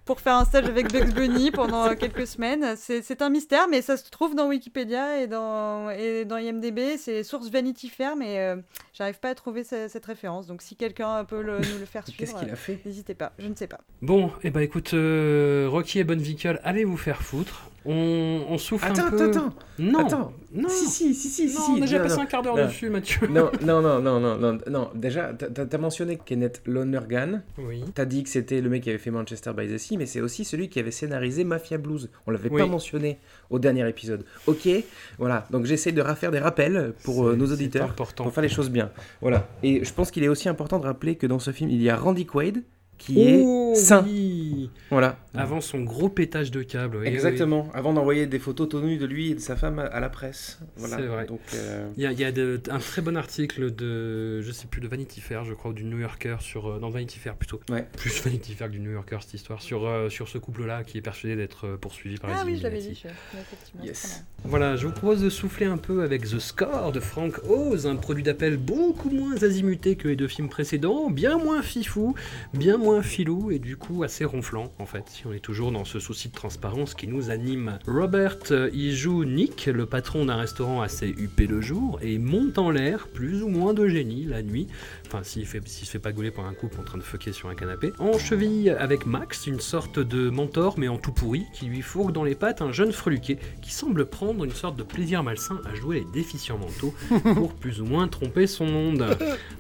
pour faire un stage avec Bugs Bunny pendant quelques semaines? C'est, c'est un mystère, mais ça se trouve dans Wikipédia et dans, et dans I M D B. C'est source Vanity Fair, mais euh, j'arrive pas à trouver sa, cette référence. Donc si quelqu'un peut le, nous le faire suivre, euh, fait n'hésitez pas, je ne sais pas. Bon, et bah écoute, euh, Rocky et Bullwinkle, allez vous faire foutre. On, on souffle attends, un peu. Attends, attends, non, attends. Non, si, si, si, si, non, si. On a déjà non, passé non, un quart d'heure non, dessus, Mathieu. Non, non, non, non, non, non, non. Déjà, t'as, t'as mentionné Kenneth Lonergan. Oui. T'as dit que c'était le mec qui avait fait Manchester by the Sea, mais c'est aussi celui qui avait scénarisé Mafia Blues. On l'avait oui. pas mentionné au dernier épisode. Ok, voilà. Donc j'essaie de refaire des rappels pour euh, nos auditeurs, pour faire les choses bien. Voilà. Et je pense qu'il est aussi important de rappeler que dans ce film, il y a Randy Quaid. Qui oh, est sain. Oui. Voilà. Avant son gros pétage de câble. Oui, exactement. Oui. Avant d'envoyer des photos tout nues de lui et de sa femme à la presse. Voilà. C'est vrai. Donc, euh... Il y a, il y a de, un très bon article de, je sais plus, de Vanity Fair, je crois, ou du New Yorker sur, non, Vanity Fair plutôt. Ouais. Plus Vanity Fair que du New Yorker cette histoire sur euh, sur ce couple-là qui est persuadé d'être poursuivi par ah, les oui, Illuminati. Ah oui, je l'avais dit. Yes. Voilà. Je vous propose de souffler un peu avec The Score de Frank Oz, un produit d'appel beaucoup moins azimuté que les deux films précédents, bien moins fifou, bien moins filou et du coup assez ronflant en fait, si on est toujours dans ce souci de transparence qui nous anime. Robert y joue Nick, le patron d'un restaurant assez huppé le jour, et monte en l'air plus ou moins de génie la nuit, enfin s'il, fait, s'il se fait pas gauler par un couple en train de fucker sur un canapé, en cheville avec Max, une sorte de mentor mais en tout pourri, qui lui fourgue dans les pattes un jeune freluquet qui semble prendre une sorte de plaisir malsain à jouer les déficients mentaux pour plus ou moins tromper son monde.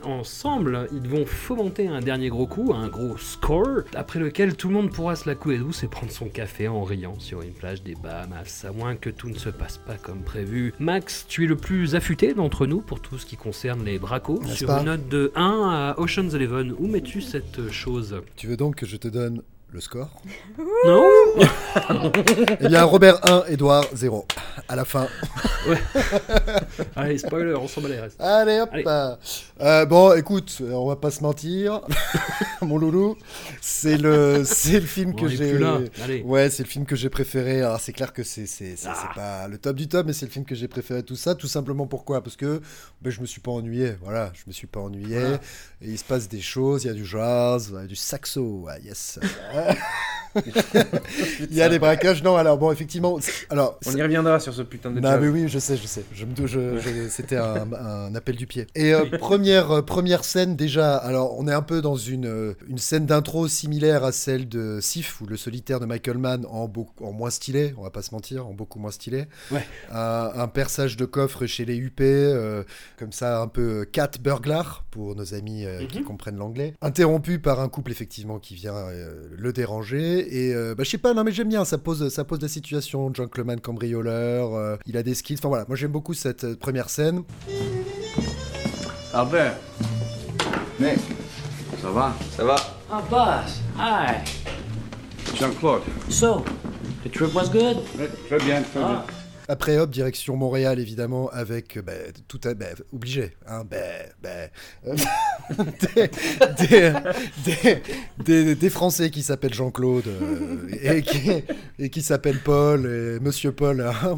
Ensemble, ils vont fomenter un dernier gros coup, un gros score, après lequel tout le monde pourra se la couler douce et prendre son café en riant sur une plage des Bahamas, à moins que tout ne se passe pas comme prévu. Max, tu es le plus affûté d'entre nous pour tout ce qui concerne les bracos. N'est-ce sur pas une note de un à Ocean's Eleven, où mets-tu cette chose ? Tu veux donc que je te donne le score ? Non. Eh bien, Robert un, Edouard zéro. À la fin. Ouais. Allez, spoiler, on s'en bat les restes. Allez, hop. Allez. Euh, bon, écoute, on va pas se mentir. Mon loulou, c'est le, c'est le film que j'ai. Ouais, c'est le film que j'ai préféré. Alors, c'est clair que c'est, c'est, c'est, ah. c'est pas le top du top, mais c'est le film que j'ai préféré. Tout ça, tout simplement pourquoi ? Parce que ben, je me suis pas ennuyé. Voilà, je me suis pas ennuyé. Voilà. Et il se passe des choses. Il y a du jazz, il y a du saxo. Ouais, yes. Il y a des braquages, non, alors bon, effectivement, alors, on y reviendra sur ce putain de non, job. Mais oui, je sais, je sais, je me, je, je, c'était un, un appel du pied. Et euh, première, euh, première scène déjà, alors on est un peu dans une, euh, une scène d'intro similaire à celle de Sif ou Le Solitaire de Michael Mann, en, beaucoup, en moins stylé, on va pas se mentir, en beaucoup moins stylé. Ouais. Un, un perçage de coffre chez les U P, euh, comme ça, un peu cat burglar pour nos amis euh, mm-hmm. qui comprennent l'anglais, interrompu par un couple effectivement qui vient euh, le déranger. Et euh, bah, je sais pas, non mais j'aime bien, ça pose, ça pose la situation, gentleman cambrioleur, euh, il a des skills, enfin voilà, moi j'aime beaucoup cette euh, première scène. Albert, Nick, ça va? Ça va? Ah, boss, hi. Jean-Claude. So, the trip was good? Très bien, très bien. Après, hop, direction Montréal, évidemment, avec, bah, tout à, bah, obligé, hein, bah, bah, des, des, des, des, des Français qui s'appellent Jean-Claude euh, et, qui, et qui s'appellent Paul, et Monsieur Paul, hein,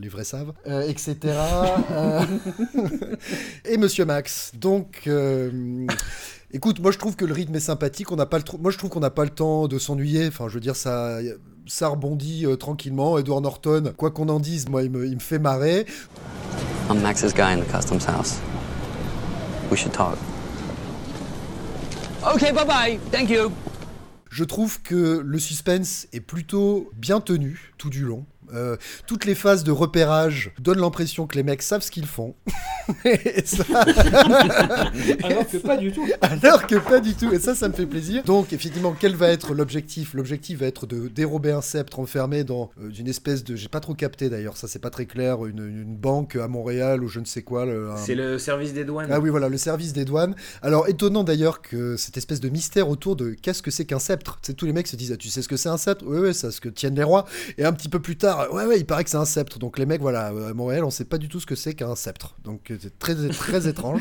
les vrais savent, euh, et cetera. Euh, et Monsieur Max. Donc... Euh, écoute, moi je trouve que le rythme est sympathique. On n'a pas le, tr- moi je trouve qu'on n'a pas le temps de s'ennuyer. Enfin, je veux dire, ça, ça rebondit euh, tranquillement. Edward Norton, quoi qu'on en dise, moi il me, il me fait marrer. I'm Max's guy in the customs house. We should talk. Ok, bye bye, thank you. Je trouve que le suspense est plutôt bien tenu tout du long. Euh, toutes les phases de repérage donnent l'impression que les mecs savent ce qu'ils font. Et ça... Alors que pas du tout. Alors que pas du tout. Et ça, ça me fait plaisir. Donc, effectivement, quel va être l'objectif ? L'objectif va être de dérober un sceptre enfermé dans euh, une espèce de... J'ai pas trop capté d'ailleurs, ça c'est pas très clair, une, une banque à Montréal ou je ne sais quoi. Le, un... C'est le service des douanes. Ah oui, voilà, le service des douanes. Alors, étonnant d'ailleurs que cette espèce de mystère autour de qu'est-ce que c'est qu'un sceptre ? Tu sais, tous les mecs se disent, ah, tu sais ce que c'est un sceptre ? Oui, oui, c'est ce que tiennent les rois. Et un petit peu plus tard, ouais, ouais, il paraît que c'est un sceptre. Donc les mecs, voilà, à Montréal, on sait pas du tout ce que c'est qu'un sceptre. Donc c'est très, très étrange.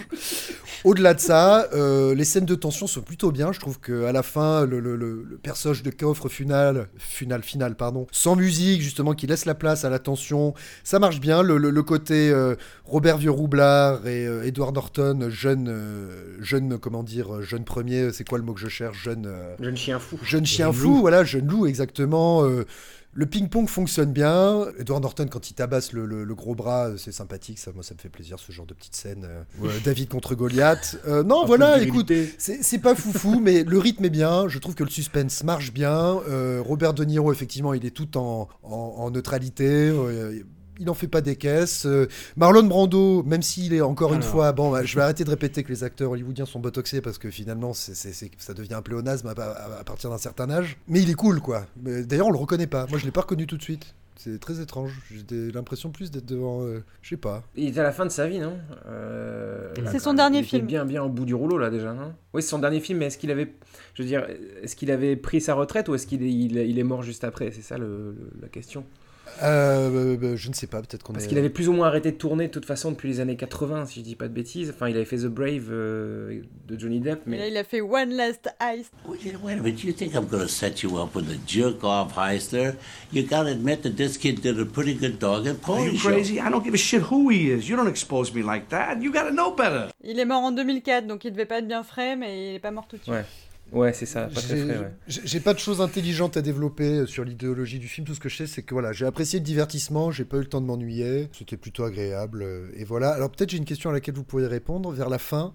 Au-delà de ça, euh, les scènes de tension sont plutôt bien. Je trouve qu'à la fin, le, le, le, le personnage de coffre final, final, final, pardon, sans musique, justement, qui laisse la place à la tension, ça marche bien. Le, le, le côté euh, Robert Vieux-Roublard et euh, Edward Norton, jeune, euh, jeune, comment dire, jeune premier, c'est quoi le mot que je cherche ? Jeune, euh, jeune chien fou. Jeune chien jeune fou, loup. Voilà, jeune loup, exactement. Euh, Le ping-pong fonctionne bien. Edward Norton, quand il tabasse le, le, le gros bras, c'est sympathique. Ça, moi, ça me fait plaisir, ce genre de petite scène. Euh, David contre Goliath. Euh, non, un voilà, écoute, c'est, c'est pas foufou, mais le rythme est bien. Je trouve que le suspense marche bien. Euh, Robert De Niro, effectivement, il est tout en, en, en neutralité. Euh, Il n'en fait pas des caisses. Euh, Marlon Brando, même s'il est encore Alors. une fois... Bon, bah, je vais arrêter de répéter que les acteurs hollywoodiens sont botoxés parce que finalement, c'est, c'est, c'est, ça devient un pléonasme à, à, à partir d'un certain âge. Mais il est cool, quoi. Mais, d'ailleurs, on le reconnaît pas. Moi, je l'ai pas reconnu tout de suite. C'est très étrange. J'ai des, l'impression plus d'être devant... Euh, je sais pas. Il est à la fin de sa vie, non euh, C'est là, son dernier il film. Il est bien, bien au bout du rouleau, là, déjà, non ? Oui, c'est son dernier film, mais est-ce qu'il avait... Je veux dire, est-ce qu'il avait pris sa retraite ou est-ce qu'il est, il, il est mort juste après ? C'est ça, le, le, la question. Euh, je ne sais pas, peut-être qu'on Parce est... qu'il avait plus ou moins arrêté de tourner de toute façon depuis les années quatre-vingts, si je dis pas de bêtises. Enfin, il avait fait The Brave euh, de Johnny Depp, mais... Là, il a fait One Last Heist. Wait a minute, you think I'm gonna set you up with a jerk-off heister? You gotta admit that this kid did a pretty good dog and pony show. Are you crazy? I don't give a shit who he is. You don't expose me like that. You gotta know better. Il est mort en deux mille quatre, donc il devait pas être bien frais, mais il est pas mort tout de suite. Ouais. Ouais, c'est ça. Pas j'ai, très frais, ouais. j'ai, j'ai pas de choses intelligentes à développer sur l'idéologie du film. Tout ce que je sais, c'est que voilà, j'ai apprécié le divertissement, j'ai pas eu le temps de m'ennuyer, c'était plutôt agréable. Euh, et voilà. Alors peut-être j'ai une question à laquelle vous pourriez répondre vers la fin,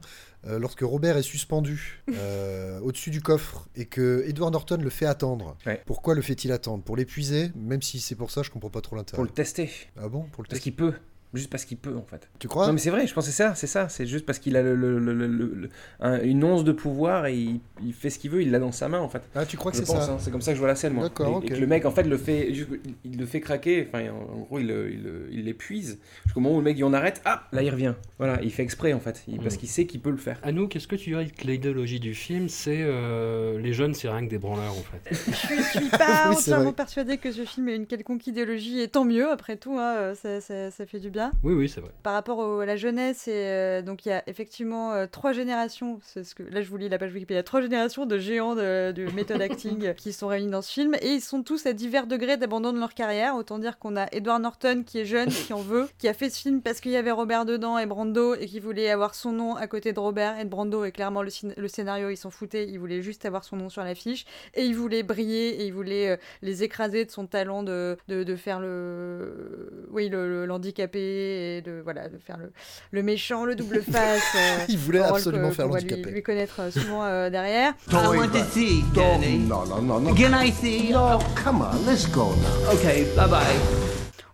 euh, lorsque Robert est suspendu euh, au-dessus du coffre et que Edward Norton le fait attendre. Ouais. Pourquoi le fait-il attendre ? Pour l'épuiser ? Même si c'est pour ça, je comprends pas trop l'intérêt. Pour le tester. Ah bon ? Pour le tester. Parce qu'il peut. Juste parce qu'il peut, en fait. Tu crois ? Non, mais c'est vrai, je pense que c'est ça, c'est ça. C'est juste parce qu'il a le, le, le, le, le, un, une once de pouvoir et il, il fait ce qu'il veut, il l'a dans sa main, en fait. Ah, tu crois que je c'est pense, ça hein, c'est comme ça que je vois la scène, moi. D'accord, et, ok. Et que le mec, en fait, le fait, il le fait craquer, enfin, en gros, il, il, il l'épuise. Jusqu'au moment où le mec, il en arrête, ah, là, il revient. Voilà, il fait exprès, en fait, il, mmh. parce qu'il sait qu'il peut le faire. À nous, qu'est-ce que tu dirais que l'idéologie du film, c'est euh, les jeunes, c'est rien que des branleurs, en fait. Je suis pas oui, entièrement persuadée que ce film ait une quelconque idéologie, et tant mieux, après tout, hein, ça, ça, ça fait du bien. Oui, oui, c'est vrai. Par rapport au, à la jeunesse, et, euh, donc il y a effectivement euh, trois générations, c'est ce que, là je vous lis la page Wikipédia, trois générations de géants de, de méthode acting qui sont réunis dans ce film, et ils sont tous à divers degrés d'abandon de leur carrière. Autant dire qu'on a Edward Norton qui est jeune, qui en veut, qui a fait ce film parce qu'il y avait Robert dedans et Brando, et qui voulait avoir son nom à côté de Robert et de Brando, et clairement le, scén- le scénario, il s'en foutait, il voulait juste avoir son nom sur l'affiche, et il voulait briller, et il voulait euh, les écraser de son talent de, de, de faire le... oui, le, le, l'handicapé, et de, voilà, de faire le, le méchant, le double face. Euh, il voulait absolument que, faire l'handicapé. Lui, lui connaître euh, souvent euh, derrière. Don't I want to see Danny. No, no, no, no. Can I see? No, come on, let's go now. Okay, bye bye.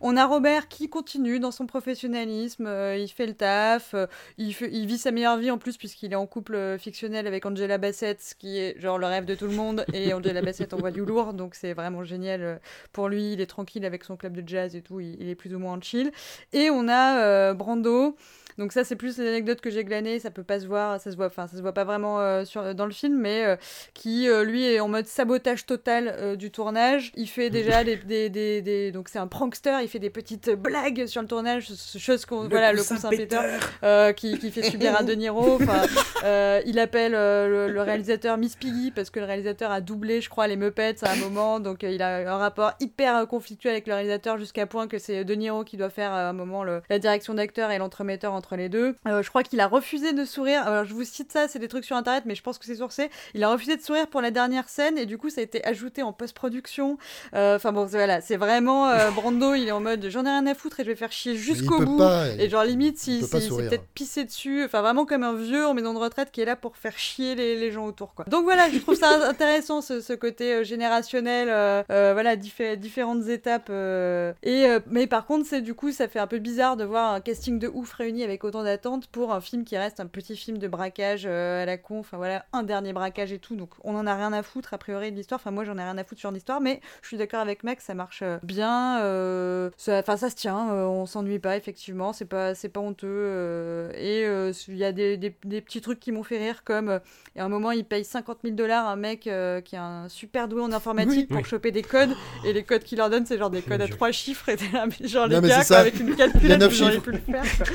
On a Robert qui continue dans son professionnalisme, euh, il fait le taf, euh, il, fait, il vit sa meilleure vie en plus puisqu'il est en couple euh, fictionnel avec Angela Bassett, ce qui est genre le rêve de tout le monde, et Angela Bassett envoie du lourd, donc c'est vraiment génial pour lui, il est tranquille avec son club de jazz et tout, il, il est plus ou moins en chill. Et on a euh, Brando, donc ça c'est plus les anecdotes que j'ai glanées, ça peut pas se voir, ça se voit, enfin ça se voit pas vraiment euh, sur, dans le film, mais euh, qui euh, lui est en mode sabotage total euh, du tournage, il fait déjà des, des, des, des... donc c'est un prankster, il fait des petites blagues sur le tournage, chose qu'on le voilà le Saint-Péteur euh, qui qui fait subir à De Niro. Enfin, euh, il appelle euh, le, le réalisateur Miss Piggy parce que le réalisateur a doublé, je crois, les Muppets à un moment, donc euh, il a un rapport hyper euh, conflictuel avec le réalisateur jusqu'à point que c'est De Niro qui doit faire euh, à un moment le, la direction d'acteur et l'entremetteur entre entre les deux. Euh, je crois qu'il a refusé de sourire. Alors, je vous cite ça, c'est des trucs sur internet, mais je pense que c'est sourcé. Il a refusé de sourire pour la dernière scène et du coup, ça a été ajouté en post-production. Enfin euh, bon, voilà, c'est vraiment euh, Brando, il est en mode j'en ai rien à foutre et je vais faire chier jusqu'au bout. Pas, et genre, limite, si, il s'est si, peut-être pissé dessus. Enfin, vraiment comme un vieux en maison de retraite qui est là pour faire chier les, les gens autour, quoi. Donc voilà, je trouve ça intéressant ce, ce côté euh, générationnel, euh, euh, voilà, diffé- différentes étapes. Euh, et, euh, mais par contre, c'est du coup, ça fait un peu bizarre de voir un casting de ouf réuni avec autant d'attentes pour un film qui reste un petit film de braquage euh, à la con, enfin voilà, un dernier braquage et tout, donc on en a rien à foutre a priori de l'histoire, enfin moi j'en ai rien à foutre sur l'histoire, mais je suis d'accord avec Max, ça marche bien, enfin euh, ça, ça se tient, euh, on s'ennuie pas effectivement, c'est pas, c'est pas honteux, euh, et il euh, y a des, des, des petits trucs qui m'ont fait rire, comme euh, à un moment il paye cinquante mille dollars un mec euh, qui est un super doué en informatique oui, pour oui. choper des codes, et les codes qu'il leur donne c'est genre des codes oui, à trois chiffres, et là, genre non, les gars quoi, avec une calculette j'aurais pu le faire quoi.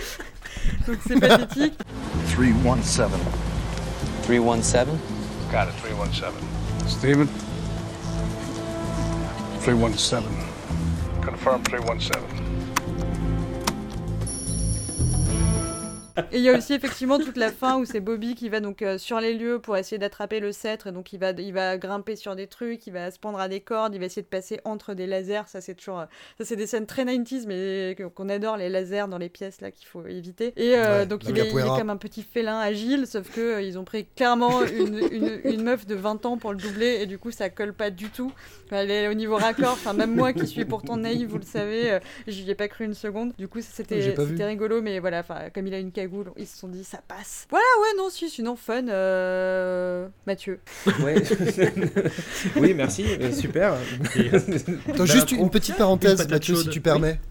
Donc c'est pathétique. three one seven three one seven Got it, three one seven Steven? three one seven Confirm three one seven Et il y a aussi effectivement toute la fin où c'est Bobby qui va donc euh, sur les lieux pour essayer d'attraper le sceptre, et donc il va, il va grimper sur des trucs, il va se pendre à des cordes, il va essayer de passer entre des lasers, ça c'est toujours, euh, ça c'est des scènes très nineties mais qu'on adore, les lasers dans les pièces là qu'il faut éviter, et euh, ouais, donc il est, il est comme un petit félin agile, sauf que euh, ils ont pris clairement une, une, une meuf de vingt ans pour le doubler, et du coup ça colle pas du tout, elle est au niveau raccord, enfin même moi qui suis pourtant naïve, vous le savez, euh, j'y ai pas cru une seconde, du coup c'était, c'était rigolo, mais voilà, comme il a une cagou, ils se sont dit ça passe. Voilà, ouais, non, si, sinon fun, euh... Mathieu. Ouais. Oui, merci, euh, super. Attends, juste une petite parenthèse, une Mathieu, chaude. Si tu permets. Oui.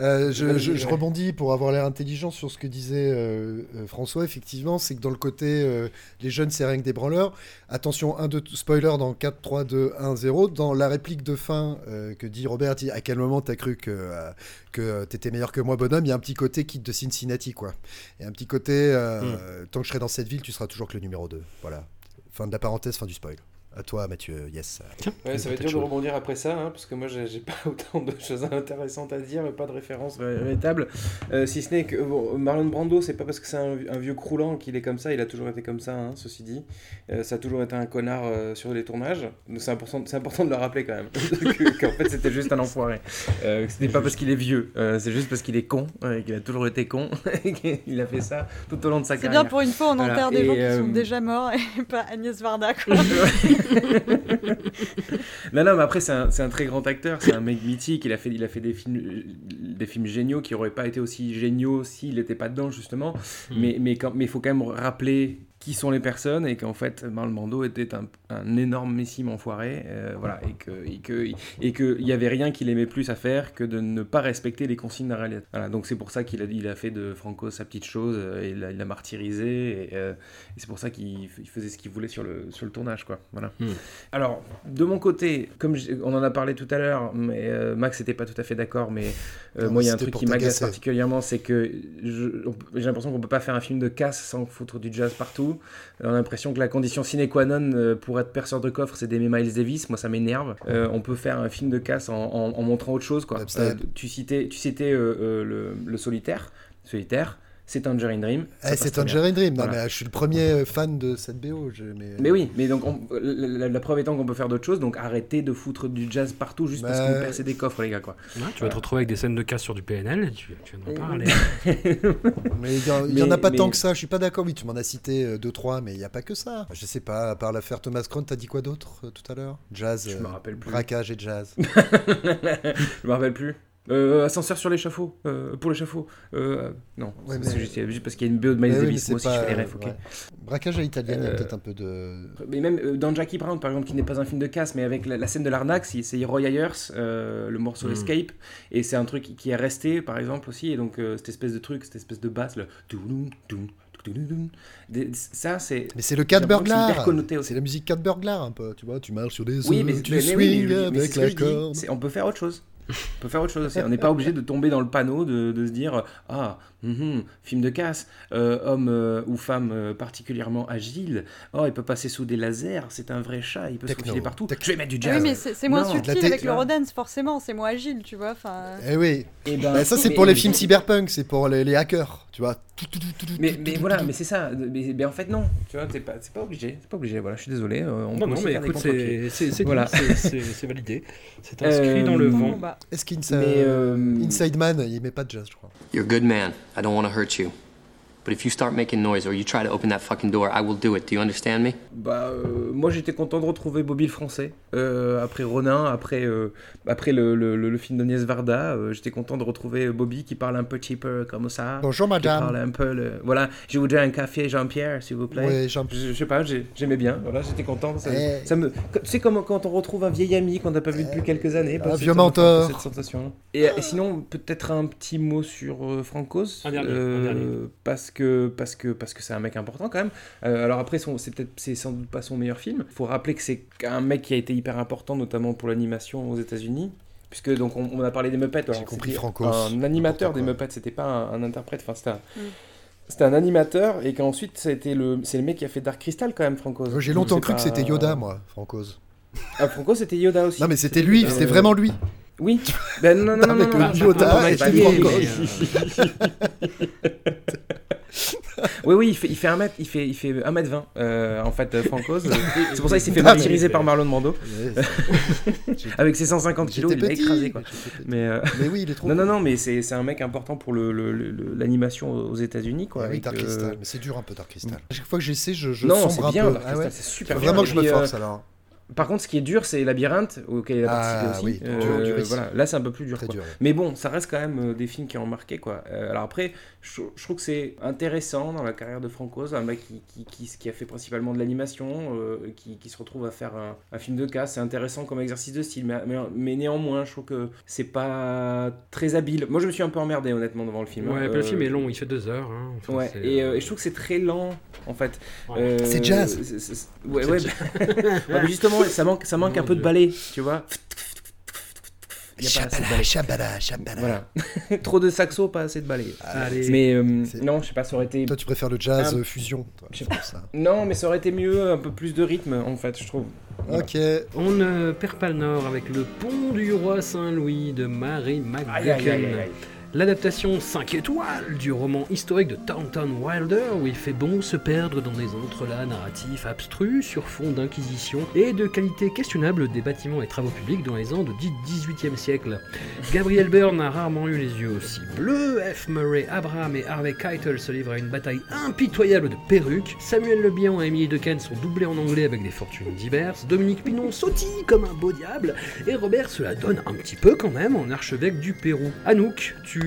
Euh, je, je, je rebondis pour avoir l'air intelligent sur ce que disait euh, euh, François, effectivement, c'est que dans le côté euh, les jeunes c'est rien que des branleurs, attention, un, deux, spoiler dans quatre, trois, deux, un, zéro, dans la réplique de fin euh, que dit Robert, dit à quel moment t'as cru que, euh, que t'étais meilleur que moi bonhomme, il y a un petit côté Kid de Cincinnati quoi, il y a un petit côté euh, mm. tant que je serai dans cette ville tu seras toujours que le numéro deux, voilà, fin de la parenthèse, fin du spoil. À toi Mathieu, yes. Ouais, ça va être dur de rebondir après ça, hein, parce que moi j'ai, j'ai pas autant de choses intéressantes à dire, pas de références véritables, euh, si ce n'est que bon, Marlon Brando, c'est pas parce que c'est un, un vieux croulant qu'il est comme ça, il a toujours été comme ça, hein, ceci dit, euh, ça a toujours été un connard euh, sur les tournages, donc c'est important, c'est important de le rappeler quand même, que, qu'en fait c'était juste un enfoiré, euh, que c'était pas parce qu'il est vieux, euh, c'est juste parce qu'il est con, euh, qu'il a toujours été con, et qu'il a fait ça tout au long de sa c'est carrière. C'est bien pour une fois on enterre voilà, des gens euh... qui sont déjà morts, et pas Agnès Varda quoi. non non mais après c'est un, c'est un très grand acteur, c'est un mec mythique, il a fait, il a fait des films des films géniaux qui auraient pas été aussi géniaux s'il n'était pas dedans justement, mmh. mais mais quand, mais il faut quand même rappeler qui sont les personnes, et qu'en fait Marlon Brando était un, un énormissime enfoiré, euh, voilà, et que et que et que il y avait rien qu'il aimait plus à faire que de ne pas respecter les consignes d'un réalisateur. Voilà, donc c'est pour ça qu'il a il a fait de Franco sa petite chose, et il l'a, il l'a martyrisé, et, euh, et c'est pour ça qu'il il faisait ce qu'il voulait sur le sur le tournage quoi, voilà. Mmh. Alors de mon côté, comme on en a parlé tout à l'heure, mais euh, Max n'était pas tout à fait d'accord, mais euh, non, moi il y a un truc qui m'agace particulièrement, c'est que je, on, j'ai l'impression qu'on peut pas faire un film de casse sans foutre du jazz partout. On a l'impression que la condition sine qua non pour être perceur de coffre, c'est d'aimer Miles Davis. Moi, ça m'énerve. Euh, on peut faire un film de casse en, en, en montrant autre chose, quoi. Euh, tu citais, tu citais euh, euh, le, le solitaire, solitaire. C'est Tangerine Dream. Eh, c'est Tangerine Dream. Non, voilà. Mais je suis le premier fan de cette B O. Je, mais... mais oui, mais donc on, la, la preuve étant qu'on peut faire d'autres choses. Donc arrêtez de foutre du jazz partout juste bah... parce qu'on perçait des coffres, les gars. Quoi. Ouais, tu voilà. vas te retrouver avec des scènes de casse sur du P N L. Tu, tu viendras parler. Mais il n'y en a pas mais... tant que ça. Je suis pas d'accord. Oui, tu m'en as cité deux, trois, mais il n'y a pas que ça. Je sais pas. À part l'affaire Thomas Crown, t'as dit quoi d'autre euh, tout à l'heure ? Jazz. Je euh, me rappelle plus. Braquage et jazz. Je me rappelle plus. Euh, ascenseur sur l'échafaud, euh, pour l'échafaud. Euh, non, ouais, c'est, mais... c'est juste, juste parce qu'il y a une B O de Miles ouais, Davis. Oui, moi aussi, pas... je fais les refs, ok. Ouais. Braquage à l'italienne, euh... peut-être un peu de. Mais même dans Jackie Brown, par exemple, qui n'est pas un film de casse, mais avec la, la scène de l'arnaque, c'est Roy Ayers, euh, le morceau mm. Escape, et c'est un truc qui est resté, par exemple, aussi. Et donc, euh, cette espèce de truc, cette espèce de basse, le. Ça, c'est... Mais c'est le cas de burglar, c'est, c'est la musique cas de burglar un peu, tu vois, tu marches sur des oui, mais, tu mais, swings mais oui, mais, mais, avec la corde. On peut faire autre chose. On peut faire autre chose aussi. On n'est pas obligé de tomber dans le panneau, de, de se dire « Ah, mm-hmm, film de casse, euh, homme euh, ou femme euh, particulièrement agile, oh, il peut passer sous des lasers, c'est un vrai chat, il peut Techno. se faufiler partout, Techno. je vais mettre du jazz. » Oui, mais c'est, c'est moins non, subtil tête, avec le Rodance, forcément, c'est moins agile, tu vois. Eh oui, et ben, bah, ça c'est mais, pour mais, les mais, films mais... cyberpunk, c'est pour les, les hackers, tu vois. Mais, mais voilà, mais c'est ça. Mais, mais en fait non, tu vois, t'es pas, c'est pas obligé, c'est pas obligé. Voilà, je suis désolé. Euh, on non, peut non, mais écoute, c'est, c'est, c'est, voilà. c'est, c'est, c'est validé. C'est inscrit euh, dans le vent. Bah. Est-ce qu'Inside euh... Man, il met pas de jazz, je crois. You're a good man. I don't want to hurt you. But if you start making noise or you try to open that fucking door, I will do it. Do you understand me? Bah, euh, moi j'étais content de retrouver Bobby le Français. Euh, après Ronin, après, euh, après le, le, le, le film d'Agnès Varda, euh, j'étais content de retrouver Bobby qui parle un peu cheaper comme ça. Bonjour madame. Qui parle un peu le... Voilà, je voudrais un café Jean-Pierre, s'il vous plaît. Oui, Jean-Pierre. Je, je sais pas, j'ai, j'aimais bien. Voilà, j'étais content. Ça, hey. ça me... C'est comme quand on retrouve un vieil ami qu'on n'a pas vu depuis hey. quelques années. Un vieux mentor. Cette sensation. Et, et sinon, peut-être un petit mot sur euh, Frank Oz. Un dernier. Euh, un dernier. Parce que Que, parce, que, parce que c'est un mec important quand même. Euh, alors après, son, c'est, peut-être, c'est sans doute pas son meilleur film. Il faut rappeler que c'est un mec qui a été hyper important, notamment pour l'animation aux États-Unis. Puisque donc on, on a parlé des Muppets. J'ai compris, Franco. Un animateur des Muppets, c'était pas un, un interprète. Enfin, c'était un, mm. c'était un animateur et qu'ensuite, c'était le, c'est le mec qui a fait Dark Crystal quand même, Franco. J'ai longtemps donc, cru pas... que c'était Yoda, moi, Franco. Ah, Franco, c'était Yoda aussi. Non, mais c'était, c'était lui, Yoda, c'était euh... vraiment lui. Oui. Ben non, non, non. Avec non, non, Yoda et Franco. Oui, oui, il fait, il fait un mètre, il fait, il fait un mètre vingt, euh, en fait, Frank Oz. C'est pour ça qu'il s'est fait martyriser par Marlon Brando. Avec ses cent cinquante kilos, il l'a écrasé, quoi. Mais, euh... mais oui, il est trop. Non, non, non, mais c'est, c'est un mec important pour le, le, le, l'animation aux États-Unis, quoi. Ah, avec, oui, Dark euh... Crystal, mais c'est dur un peu, Dark Crystal. À chaque fois que j'essaie, je, je non, sombre un bien, peu. Non, ah ouais. c'est super c'est bien. Vraiment que je me force, euh... alors. Par contre, ce qui est dur, c'est Labyrinthe, auquel il a participé aussi. Oui, euh, dur, dur, voilà. Là, c'est un peu plus dur. Quoi. dur ouais. Mais bon, ça reste quand même euh, des films qui ont marqué. Quoi. Euh, alors après, je, je trouve que c'est intéressant dans la carrière de Frank Oz, un mec qui, qui, qui, qui a fait principalement de l'animation, euh, qui, qui se retrouve à faire un, un film de casse. C'est intéressant comme exercice de style, mais, mais, mais néanmoins, je trouve que c'est pas très habile. Moi, je me suis un peu emmerdé, honnêtement, devant le film. Ouais, euh, le film est long, il fait deux heures. Hein. Enfin, ouais, et, euh, et je trouve que c'est très lent, en fait. Ouais. Euh, c'est jazz. C'est, c'est, c'est... Ouais, c'est ouais, jazz. Bah, justement, ça manque, ça manque oh un peu Dieu. de ballet, tu vois. Il y a pas chabala, chabala, chabala. Voilà. Trop de saxo, pas assez de ballet. Allez. Mais euh, non, je sais pas, ça aurait été. Toi, tu préfères le jazz un... fusion. Toi, je sais pas ça. Non, mais ça aurait été mieux, un peu plus de rythme, en fait, je trouve. Voilà. Ok. On ne perd pas le nord avec Le Pont du Roi Saint-Louis de Mary McDucken. L'adaptation cinq étoiles du roman historique de Thornton Wilder, où il fait bon se perdre dans des entrelacs narratifs abstrus sur fond d'inquisition et de qualité questionnable des bâtiments et travaux publics dans les Andes du dix-huitième siècle. Gabriel Byrne a rarement eu les yeux aussi bleus, F. Murray Abraham et Harvey Keitel se livrent à une bataille impitoyable de perruques, Samuel Le Bihan et Emily Dequenne sont doublés en anglais avec des fortunes diverses, Dominique Pinon sautille comme un beau diable, et Robert se la donne un petit peu quand même en archevêque du Pérou. Anouk, tu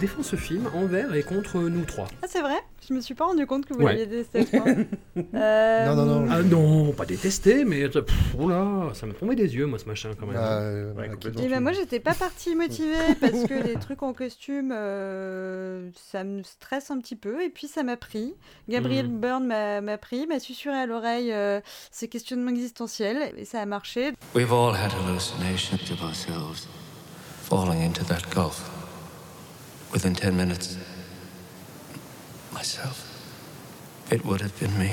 défends ce film envers et contre nous trois. Ah, c'est vrai ? Je me suis pas rendu compte que vous ouais. l'aviez détesté, je pense. euh... Non, non, non. Ah non, pas détesté, mais pff, oula, ça m'a tombé des yeux, moi, ce machin, quand même. Ah, euh, ouais, complètement. Et ben, moi, j'étais pas partie motivée parce que les trucs en costume, euh, ça me stresse un petit peu. Et puis, ça m'a pris. Gabriel mm. Byrne m'a, m'a pris, m'a susurré à l'oreille euh, ces questionnements existentiels, et ça a marché. We've all had hallucinations of ourselves falling into that gulf. Within ten minutes, myself, it would have been me.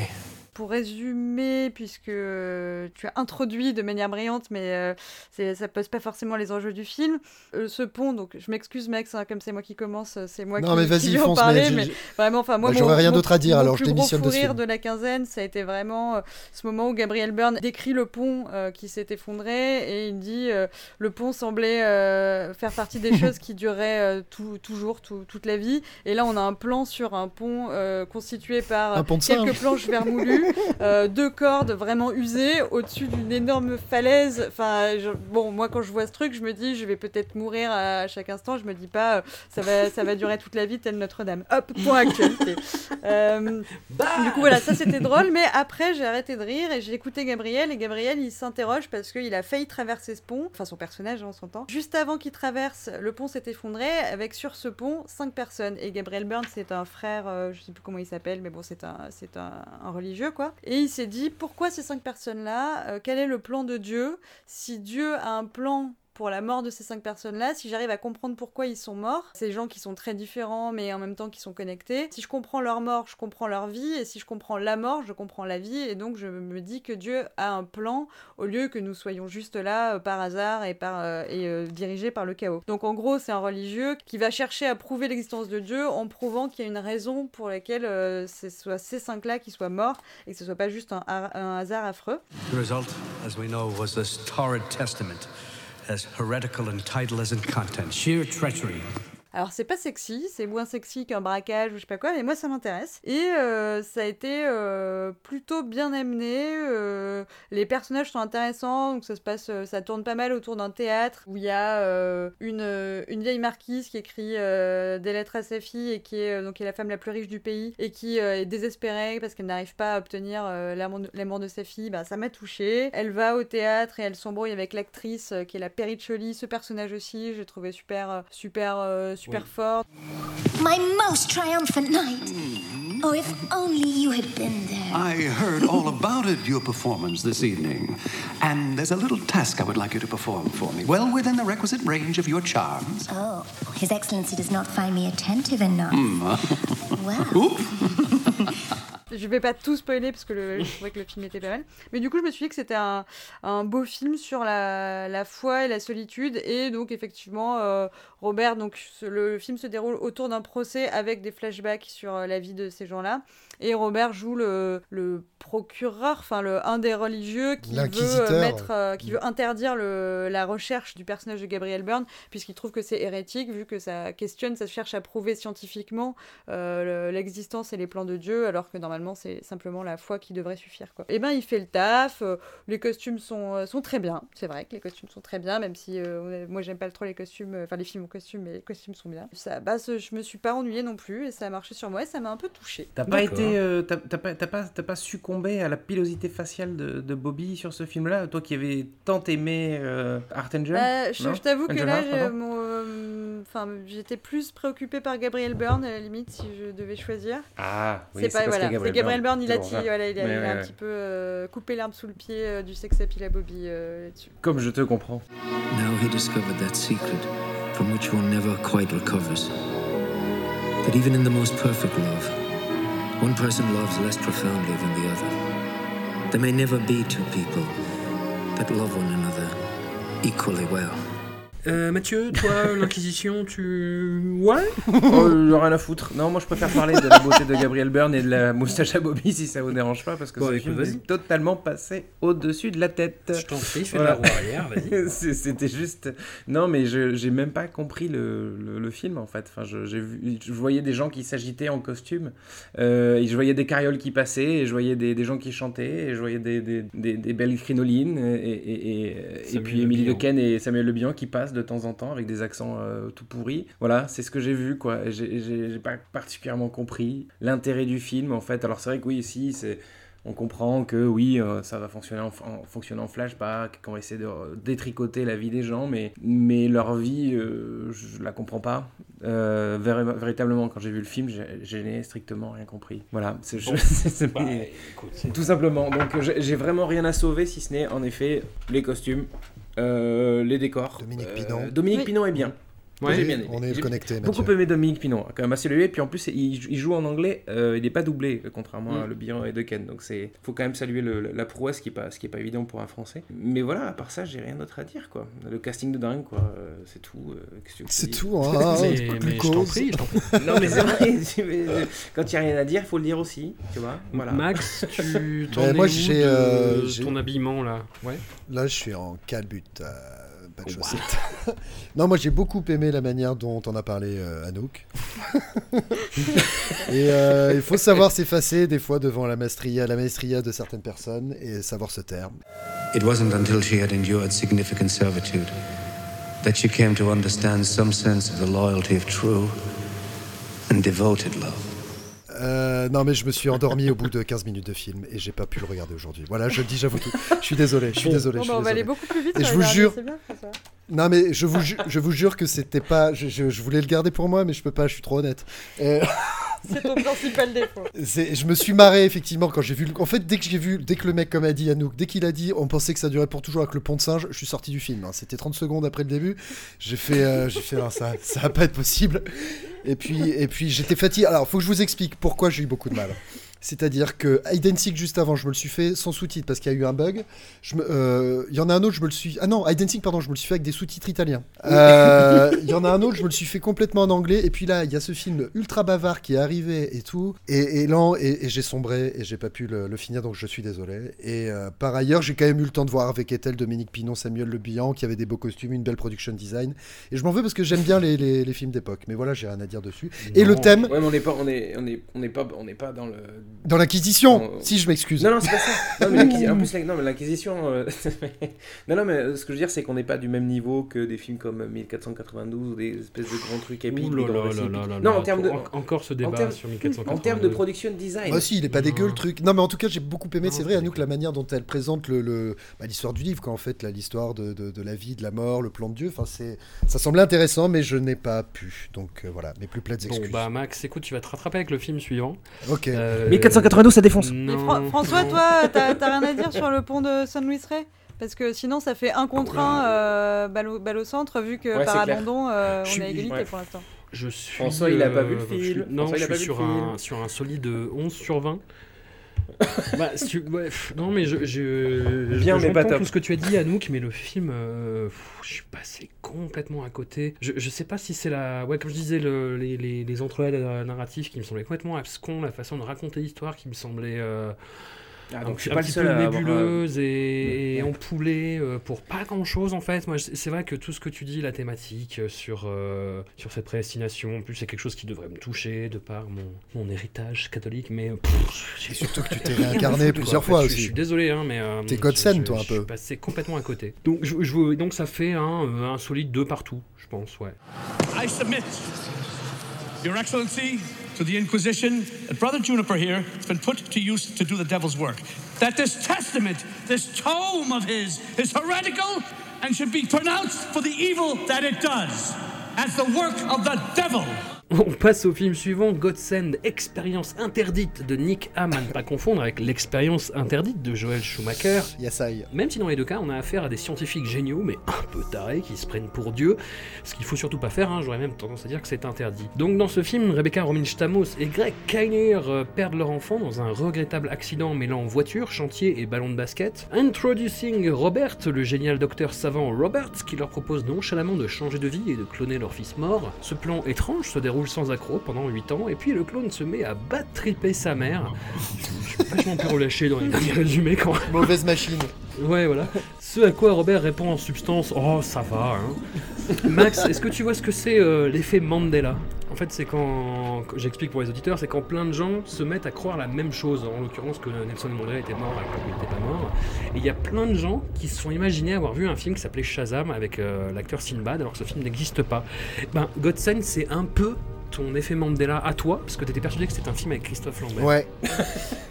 Pour résumer, puisque euh, tu as introduit de manière brillante, mais euh, c'est, ça pose pas forcément les enjeux du film. Euh, ce pont, donc je m'excuse, Max, hein, comme c'est moi qui commence, c'est moi non, qui, mais vas-y, qui lui fonce, en parlais, mais, mais vraiment, enfin moi, bah, mon, j'aurais rien mon, d'autre à dire, mon alors je démissionne de ce film. De la quinzaine, ça a été vraiment euh, ce moment où Gabriel Byrne décrit le pont euh, qui s'est effondré et il dit euh, le pont semblait euh, faire partie des choses qui duraient euh, tout, toujours, tout, toute la vie. Et là, on a un plan sur un pont euh, constitué par un pont quelques planches vermoulues. Euh, deux cordes vraiment usées au-dessus d'une énorme falaise. Enfin, je, bon, moi quand je vois ce truc, je me dis, je vais peut-être mourir à chaque instant. Je me dis pas, euh, ça va, ça va durer toute la vie, telle Notre-Dame. Hop, point actualité. Euh, bah du coup, voilà, ça c'était drôle. Mais après, j'ai arrêté de rire et j'ai écouté Gabriel. Et Gabriel, il s'interroge parce qu'il a failli traverser ce pont. Enfin, son personnage, on s'entend. Juste avant qu'il traverse, le pont s'est effondré avec sur ce pont cinq personnes. Et Gabriel Byrne, c'est un frère, euh, je sais plus comment il s'appelle, mais bon, c'est un, c'est un, un religieux. Quoi. Et il s'est dit, pourquoi ces cinq personnes-là ? euh, Quel est le plan de Dieu ? Si Dieu a un plan pour la mort de ces cinq personnes-là, si j'arrive à comprendre pourquoi ils sont morts, ces gens qui sont très différents mais en même temps qui sont connectés, si je comprends leur mort, je comprends leur vie, et si je comprends la mort, je comprends la vie, et donc je me dis que Dieu a un plan au lieu que nous soyons juste là euh, par hasard et, par, euh, et euh, dirigés par le chaos. Donc en gros, c'est un religieux qui va chercher à prouver l'existence de Dieu en prouvant qu'il y a une raison pour laquelle euh, ce soit ces cinq-là qui soient morts et que ce soit pas juste un, un hasard affreux. The result, as we know, was this torrid testament. As heretical and titleless in content, sheer treachery. Alors c'est pas sexy, c'est moins sexy qu'un braquage ou je sais pas quoi, mais moi ça m'intéresse. Et euh, ça a été euh, plutôt bien amené, euh, les personnages sont intéressants, donc ça se passe, ça tourne pas mal autour d'un théâtre où il y a euh, une, une vieille marquise qui écrit euh, des lettres à sa fille et qui est, euh, donc, qui est la femme la plus riche du pays et qui euh, est désespérée parce qu'elle n'arrive pas à obtenir euh, l'amour, de, l'amour de sa fille, bah, ça m'a touchée. Elle va au théâtre et elle s'embrouille avec l'actrice euh, qui est la Perricelli, ce personnage aussi, j'ai trouvé super, super... Euh, super fort. My most triumphant night. Oh, if only you had been there. I heard all about it, your performance this evening. And there's a little task I would like you to perform for me, well within the requisite range of your charms. Oh, His Excellency does not find me attentive enough. Mm. Wow. Je vais pas tout spoiler parce que le, je trouvais que le film était pas mal. Mais du coup, je me suis dit que c'était un, un beau film sur la, la foi et la solitude. Et donc, effectivement, euh, Robert, donc, ce, le film se déroule autour d'un procès avec des flashbacks sur la vie de ces gens-là. Et Robert joue le, le procureur, enfin, le, un des religieux qui veut, mettre, euh, qui veut interdire le, la recherche du personnage de Gabriel Byrne, puisqu'il trouve que c'est hérétique, vu que ça questionne, ça cherche à prouver scientifiquement euh, l'existence et les plans de Dieu, alors que normalement, c'est simplement la foi qui devrait suffire, quoi. Et ben il fait le taf, euh, les costumes sont, euh, sont très bien, c'est vrai que les costumes sont très bien, même si euh, moi j'aime pas trop les costumes, enfin euh, les films en costume, mais les costumes sont bien. Ça, bah, je me suis pas ennuyée non plus, et ça a marché sur moi, et ça m'a un peu touchée. T'as pas été, euh, t'as, t'as pas, t'as pas, t'as pas succombé à la pilosité faciale de, de Bobby sur ce film-là, toi qui avais tant aimé euh, Art Angel. Bah, je, je t'avoue Angel que là, Art, mon, euh, j'étais plus préoccupée par Gabriel Byrne à la limite si je devais choisir. Ah, oui, c'est, c'est pas parce voilà. Que Gabriel, Gabriel Byrne, il a, dit, voilà, il a, il a ouais, un ouais. petit peu euh, coupé l'herbe sous le pied euh, du sex appeal à Bobby euh, là-dessus. Comme je te comprends. Now he discovered that secret from which one never quite recovers. That even in the most perfect love, one person loves less profoundly than the other. There may never be two people that love one another equally well. Euh, Mathieu, toi, l'Inquisition, tu... Ouais oh, rien à foutre. Non, moi, je préfère parler de la beauté de Gabriel Byrne et de la moustache à Bobby, si ça vous dérange pas, parce que bon, ce film est totalement passé au-dessus de la tête. Je t'en prie, fais voilà. De la roue arrière, vas-y. C'était juste... Non, mais je, j'ai même pas compris le, le, le film, en fait. Enfin, je, j'ai vu, je voyais des gens qui s'agitaient en costume, euh, et je voyais des carrioles qui passaient, et je voyais des, des gens qui chantaient, et je voyais des, des, des, des belles crinolines, et, et, et, et puis Emily Dequenne et Samuel Le Bihan qui passent de temps en temps avec des accents euh, tout pourris. Voilà, c'est ce que j'ai vu, quoi. J'ai, j'ai, j'ai pas particulièrement compris l'intérêt du film, en fait. Alors c'est vrai que oui, ici, c'est... On comprend que oui, euh, ça va fonctionner en, en, fonctionner en flashback, qu'on va essayer de euh, détricoter la vie des gens, mais, mais leur vie, euh, je la comprends pas. Euh, vér- véritablement, quand j'ai vu le film, j'ai, j'ai, j'ai strictement rien compris. Voilà, c'est, je, bon, c'est, c'est, bah, mais, écoute, c'est... tout simplement. Donc j'ai, j'ai vraiment rien à sauver, si ce n'est, en effet, les costumes, euh, les décors. Dominique euh, Pinon. Dominique oui. Pinon est bien. Ouais, j'ai bien aimé. On est j'ai connecté. Beaucoup aimé Dominique Pinon, quand même assez levé. Puis en plus, il joue en anglais, euh, il n'est pas doublé, contrairement mm. à Le Bihan et Dequenne. Donc il faut quand même saluer le, la prouesse, ce qui n'est pas, pas évident pour un Français. Mais voilà, à part ça, j'ai rien d'autre à dire, quoi. Le casting de dingue, quoi. Euh, c'est tout. Euh, que c'est dis. tout, hein. mais, mais, mais je t'en prie. Je t'en prie. Non, mais c'est vrai. Mais, quand il n'y a rien à dire, il faut le dire aussi. Tu vois voilà. Max, tu t'en es où de euh, ton habillement, là ouais. Là, je suis en calbute. Euh... Wow. Non, moi j'ai beaucoup aimé la manière dont on a parlé euh, Anouk. Et euh, il faut savoir s'effacer des fois devant la maestria, la maestria de certaines personnes et savoir se taire. It wasn't until she had endured significant servitude that she came to understand some sense of the loyalty of true and devoted love. Euh, non mais je me suis endormi au bout de quinze minutes de film et j'ai pas pu le regarder aujourd'hui. Voilà, je le dis, j'avoue tout. Je suis désolé, je suis désolé. Bon, je suis on désolé. Va aller beaucoup plus vite. Et je vous jure. Bien, non mais je vous, ju- je vous jure que c'était pas. Je, je, je voulais le garder pour moi mais je peux pas. Je suis trop honnête. Et... C'est ton principal défaut. C'est, je me suis marré effectivement quand j'ai vu. Le, en fait, dès que j'ai vu, dès que le mec, comme a dit Anouk, dès qu'il a dit, on pensait que ça durait pour toujours avec le pont de singe. Je suis sorti du film. Hein. C'était trente secondes après le début. J'ai fait, euh, j'ai fait non, ça, ça va pas être possible. Et puis, et puis j'étais fatigué. Alors, faut que je vous explique pourquoi j'ai eu beaucoup de mal. C'est-à-dire que Hide and Seek juste avant, je me le suis fait sans sous-titres parce qu'il y a eu un bug. Je me, euh, y en a un autre, je me le suis. Ah non, Hide and Seek, pardon, je me le suis fait avec des sous-titres italiens. Il euh, y en a un autre, je me le suis fait complètement en anglais. Et puis là, il y a ce film ultra bavard qui est arrivé et tout. Et, et lent, et, et j'ai sombré et j'ai pas pu le, le finir, donc je suis désolé. Et euh, par ailleurs, j'ai quand même eu le temps de voir avec Ethel, Dominique Pinon, Samuel Le Bihan, qui avait des beaux costumes, une belle production design. Et je m'en veux parce que j'aime bien les, les, les films d'époque. Mais voilà, j'ai rien à dire dessus. Et non, le thème. Ouais, mais on n'est pas, on est, on est, on est pas, on est pas dans le. Dans l'acquisition, non, si je m'excuse. Non, non, c'est pas ça. Non, mais l'acquisition. En plus, la... non, mais l'acquisition euh... non, non, mais ce que je veux dire, c'est qu'on n'est pas du même niveau que des films comme mille quatre cent quatre-vingt-douze ou des espèces de grands trucs épiques. Non, en termes de. En... Encore ce débat en terme... sur mille quatre cent quatre-vingt-douze. En termes de production design. Bah, si, il n'est pas dégueu le truc. Non, mais en tout cas, j'ai beaucoup aimé, non, c'est vrai, Anouk, la manière dont elle présente le, le... Bah, l'histoire du livre, quoi, en fait, là, l'histoire de, de, de la vie, de la mort, le plan de Dieu. Enfin, c'est... ça semblait intéressant, mais je n'ai pas pu. Donc, euh, voilà, mes plus plates excuses. Bon, bah, Max, écoute, tu vas te rattraper avec le film suivant. Ok. Euh... mille quatre cent quatre-vingt-douze, ça défonce. Non, Fra- François, non. toi, t'as, t'as rien à dire sur le pont de Saint-Louis-Ray ? Parce que sinon, ça fait un contre un euh, balle, au, balle au centre, vu que ouais, par abandon, euh, on a égalité ouais. pour l'instant. Je suis, François, euh, il a pas vu le film. Non, François, je suis sur un, sur un solide onze sur vingt. bah, tu, ouais, pff, non, mais je, je, je, Bien, je mais pas top. Tout ce que tu as dit, Anouk, mais le film, euh, pff, je suis passé complètement à côté. Je, je sais pas si c'est la. Ouais, comme je disais, le, les, les, les entrelacs narratifs qui me semblaient complètement abscons, la façon de raconter l'histoire qui me semblait. Euh, Ah, donc, donc je suis un pas petit le seul peu nébuleuse avoir... et, et empoulée euh, pour pas grand chose en fait. Moi, c'est vrai que tout ce que tu dis, la thématique sur, euh, sur cette prédestination, en plus c'est quelque chose qui devrait me toucher de par mon, mon héritage catholique, mais pff, j'ai... surtout que tu t'es réincarné plusieurs fois en fait, aussi. Je, je suis désolé, hein, mais euh, t'es Godsend toi un peu. Je suis passé complètement à côté. Donc, je, je, donc ça fait un, un solide deux partout, je pense, ouais. I submit, Your Excellency. To the Inquisition, that Brother Juniper here has been put to use to do the devil's work. That this testament, this tome of his, is heretical and should be pronounced for the evil that it does, as the work of the devil. On passe au film suivant, Godsend, Expérience interdite de Nick Hamm, à ne pas confondre avec L'expérience interdite de Joël Schumacher. Yes, I. Même si dans les deux cas, on a affaire à des scientifiques géniaux, mais un peu tarés, qui se prennent pour Dieu, ce qu'il faut surtout pas faire, hein, j'aurais même tendance à dire que c'est interdit. Donc dans ce film, Rebecca Romijn-Stamos et Greg Kinnear euh, perdent leur enfant dans un regrettable accident mêlant voiture, chantier et ballon de basket. Introducing Robert, le génial docteur savant Robert, qui leur propose nonchalamment de changer de vie et de cloner leur fils mort. Ce plan étrange se déroule sans accroc pendant huit ans, et puis le clone se met à battriper sa mère. Je suis vachement plus relâché dans les derniers résumés quand même. Mauvaise machine. Ouais, voilà. Ce à quoi Robert répond en substance « Oh, ça va, hein ». Max, est-ce que tu vois ce que c'est euh, l'effet Mandela ? En fait, c'est quand... J'explique pour les auditeurs, c'est quand plein de gens se mettent à croire la même chose, en l'occurrence que Nelson Mandela était mort alors qu'il n'était pas mort. Et il y a plein de gens qui se sont imaginés avoir vu un film qui s'appelait Shazam avec euh, l'acteur Sinbad, alors que ce film n'existe pas. Ben, Godsend, c'est un peu... ton effet Mandela à toi, parce que t'étais persuadé que c'était un film avec Christophe Lambert. Ouais,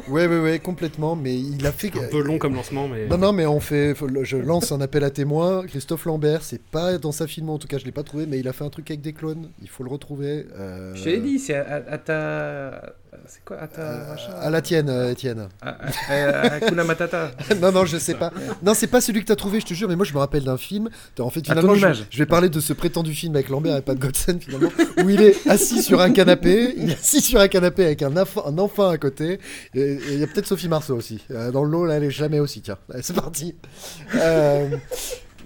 ouais, ouais, ouais, complètement, mais il a fait... Un peu long comme lancement, mais... Non, non, mais on fait... Je lance un appel à témoins, Christophe Lambert, c'est pas dans sa filmo, en tout cas, je l'ai pas trouvé, mais il a fait un truc avec des clones, il faut le retrouver. Euh... Je te l'ai dit, c'est à, à, à ta... C'est quoi à ta... Euh, à la tienne, Étienne. À Hakuna Matata. Non, non, je sais pas. Non, c'est pas celui que t'as trouvé, je te jure, mais moi, je me rappelle d'un film... En fait, finalement, je, je vais parler de ce prétendu film avec Lambert et pas de Godsend, finalement, où il est assez sur un canapé, il est assis sur un canapé avec un, inf- un enfant à côté. Et il y a peut-être Sophie Marceau aussi. Euh, dans le lot, là, elle est jamais aussi. Tiens, allez, c'est parti. Euh,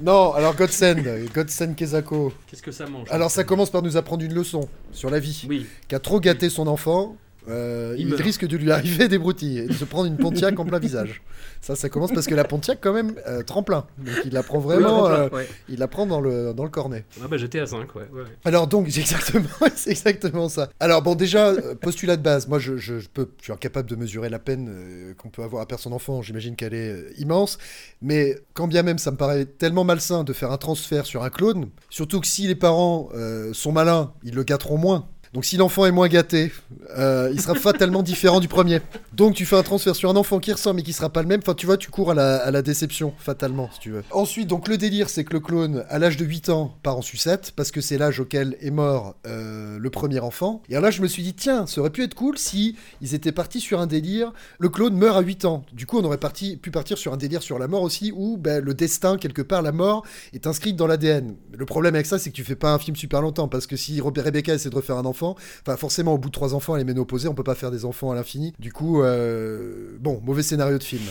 non, alors Godsend, Godsend Kezako. Qu'est-ce que ça mange ? Alors ça commence par nous apprendre une leçon sur la vie. Oui. Qui a trop gâté son enfant. Euh, il, il risque de lui arriver des broutilles et de se prendre une Pontiac en plein visage. Ça, ça commence parce que la Pontiac, quand même, euh, tremplin. Donc il la prend vraiment, oui, euh, ouais. il la prend dans le, dans le cornet. Ah bah j'étais à cinq, ouais. ouais. Alors donc, c'est exactement, c'est exactement ça. Alors bon, déjà, postulat de base. Moi, je, je, je, peux, je suis incapable de mesurer la peine euh, qu'on peut avoir à perdre son enfant. J'imagine qu'elle est euh, immense. Mais quand bien même, ça me paraît tellement malsain de faire un transfert sur un clone. Surtout que si les parents euh, sont malins, ils le gâteront moins. Donc si l'enfant est moins gâté, euh, il sera fatalement différent du premier. Donc tu fais un transfert sur un enfant qui ressemble mais qui sera pas le même. Enfin tu vois, tu cours à la, à la déception, fatalement, si tu veux. Ensuite, donc le délire, c'est que le clone, à l'âge de huit ans, part en sucette, parce que c'est l'âge auquel est mort euh, le premier enfant. Et alors là, je me suis dit, tiens, ça aurait pu être cool si ils étaient partis sur un délire. Le clone meurt à huit ans. Du coup, on aurait parti, pu partir sur un délire sur la mort aussi, où ben, le destin, quelque part, la mort, est inscrite dans l'A D N. Le problème avec ça, c'est que tu fais pas un film super longtemps, parce que si Rebecca essaie de refaire un enfant, enfin forcément, au bout de trois enfants, elle est ménopausée, on peut pas faire des enfants à l'infini. Du coup, euh, bon, mauvais scénario de film.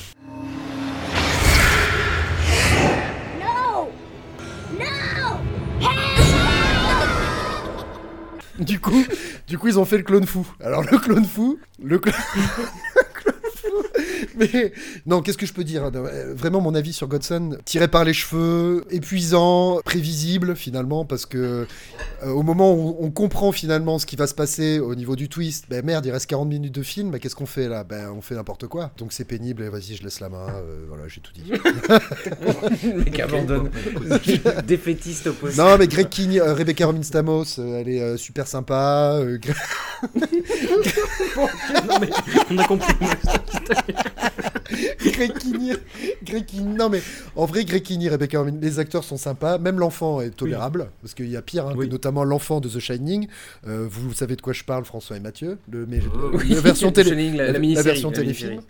Du coup, du coup, ils ont fait le clone fou. Alors, le clone fou, le clone... Mais non, qu'est-ce que je peux dire ? Vraiment, mon avis sur Godsend, tiré par les cheveux, épuisant, prévisible finalement, parce que euh, au moment où on comprend finalement ce qui va se passer au niveau du twist, ben merde, il reste quarante minutes de film, ben, qu'est-ce qu'on fait là ? Ben on fait n'importe quoi. Donc c'est pénible, et vas-y, je laisse la main, euh, voilà, j'ai tout dit. Le mec abandonne. Défaitiste opposé. Non, mais Greg Kinnear, euh, Rebecca Romijn-Stamos, euh, elle est euh, super sympa. Euh, Greg... Non, mais on a compris. Greg Kinnear, Greg Kinnear, non mais en vrai Greg Kinnear, Rebecca, les acteurs sont sympas, même l'enfant est tolérable, oui. Parce qu'il y a pire, hein, oui. Notamment l'enfant de The Shining, euh, vous savez de quoi je parle, François et Mathieu, le, mais, oh, oui. la version télé, Shining, la, la, la version téléfilm.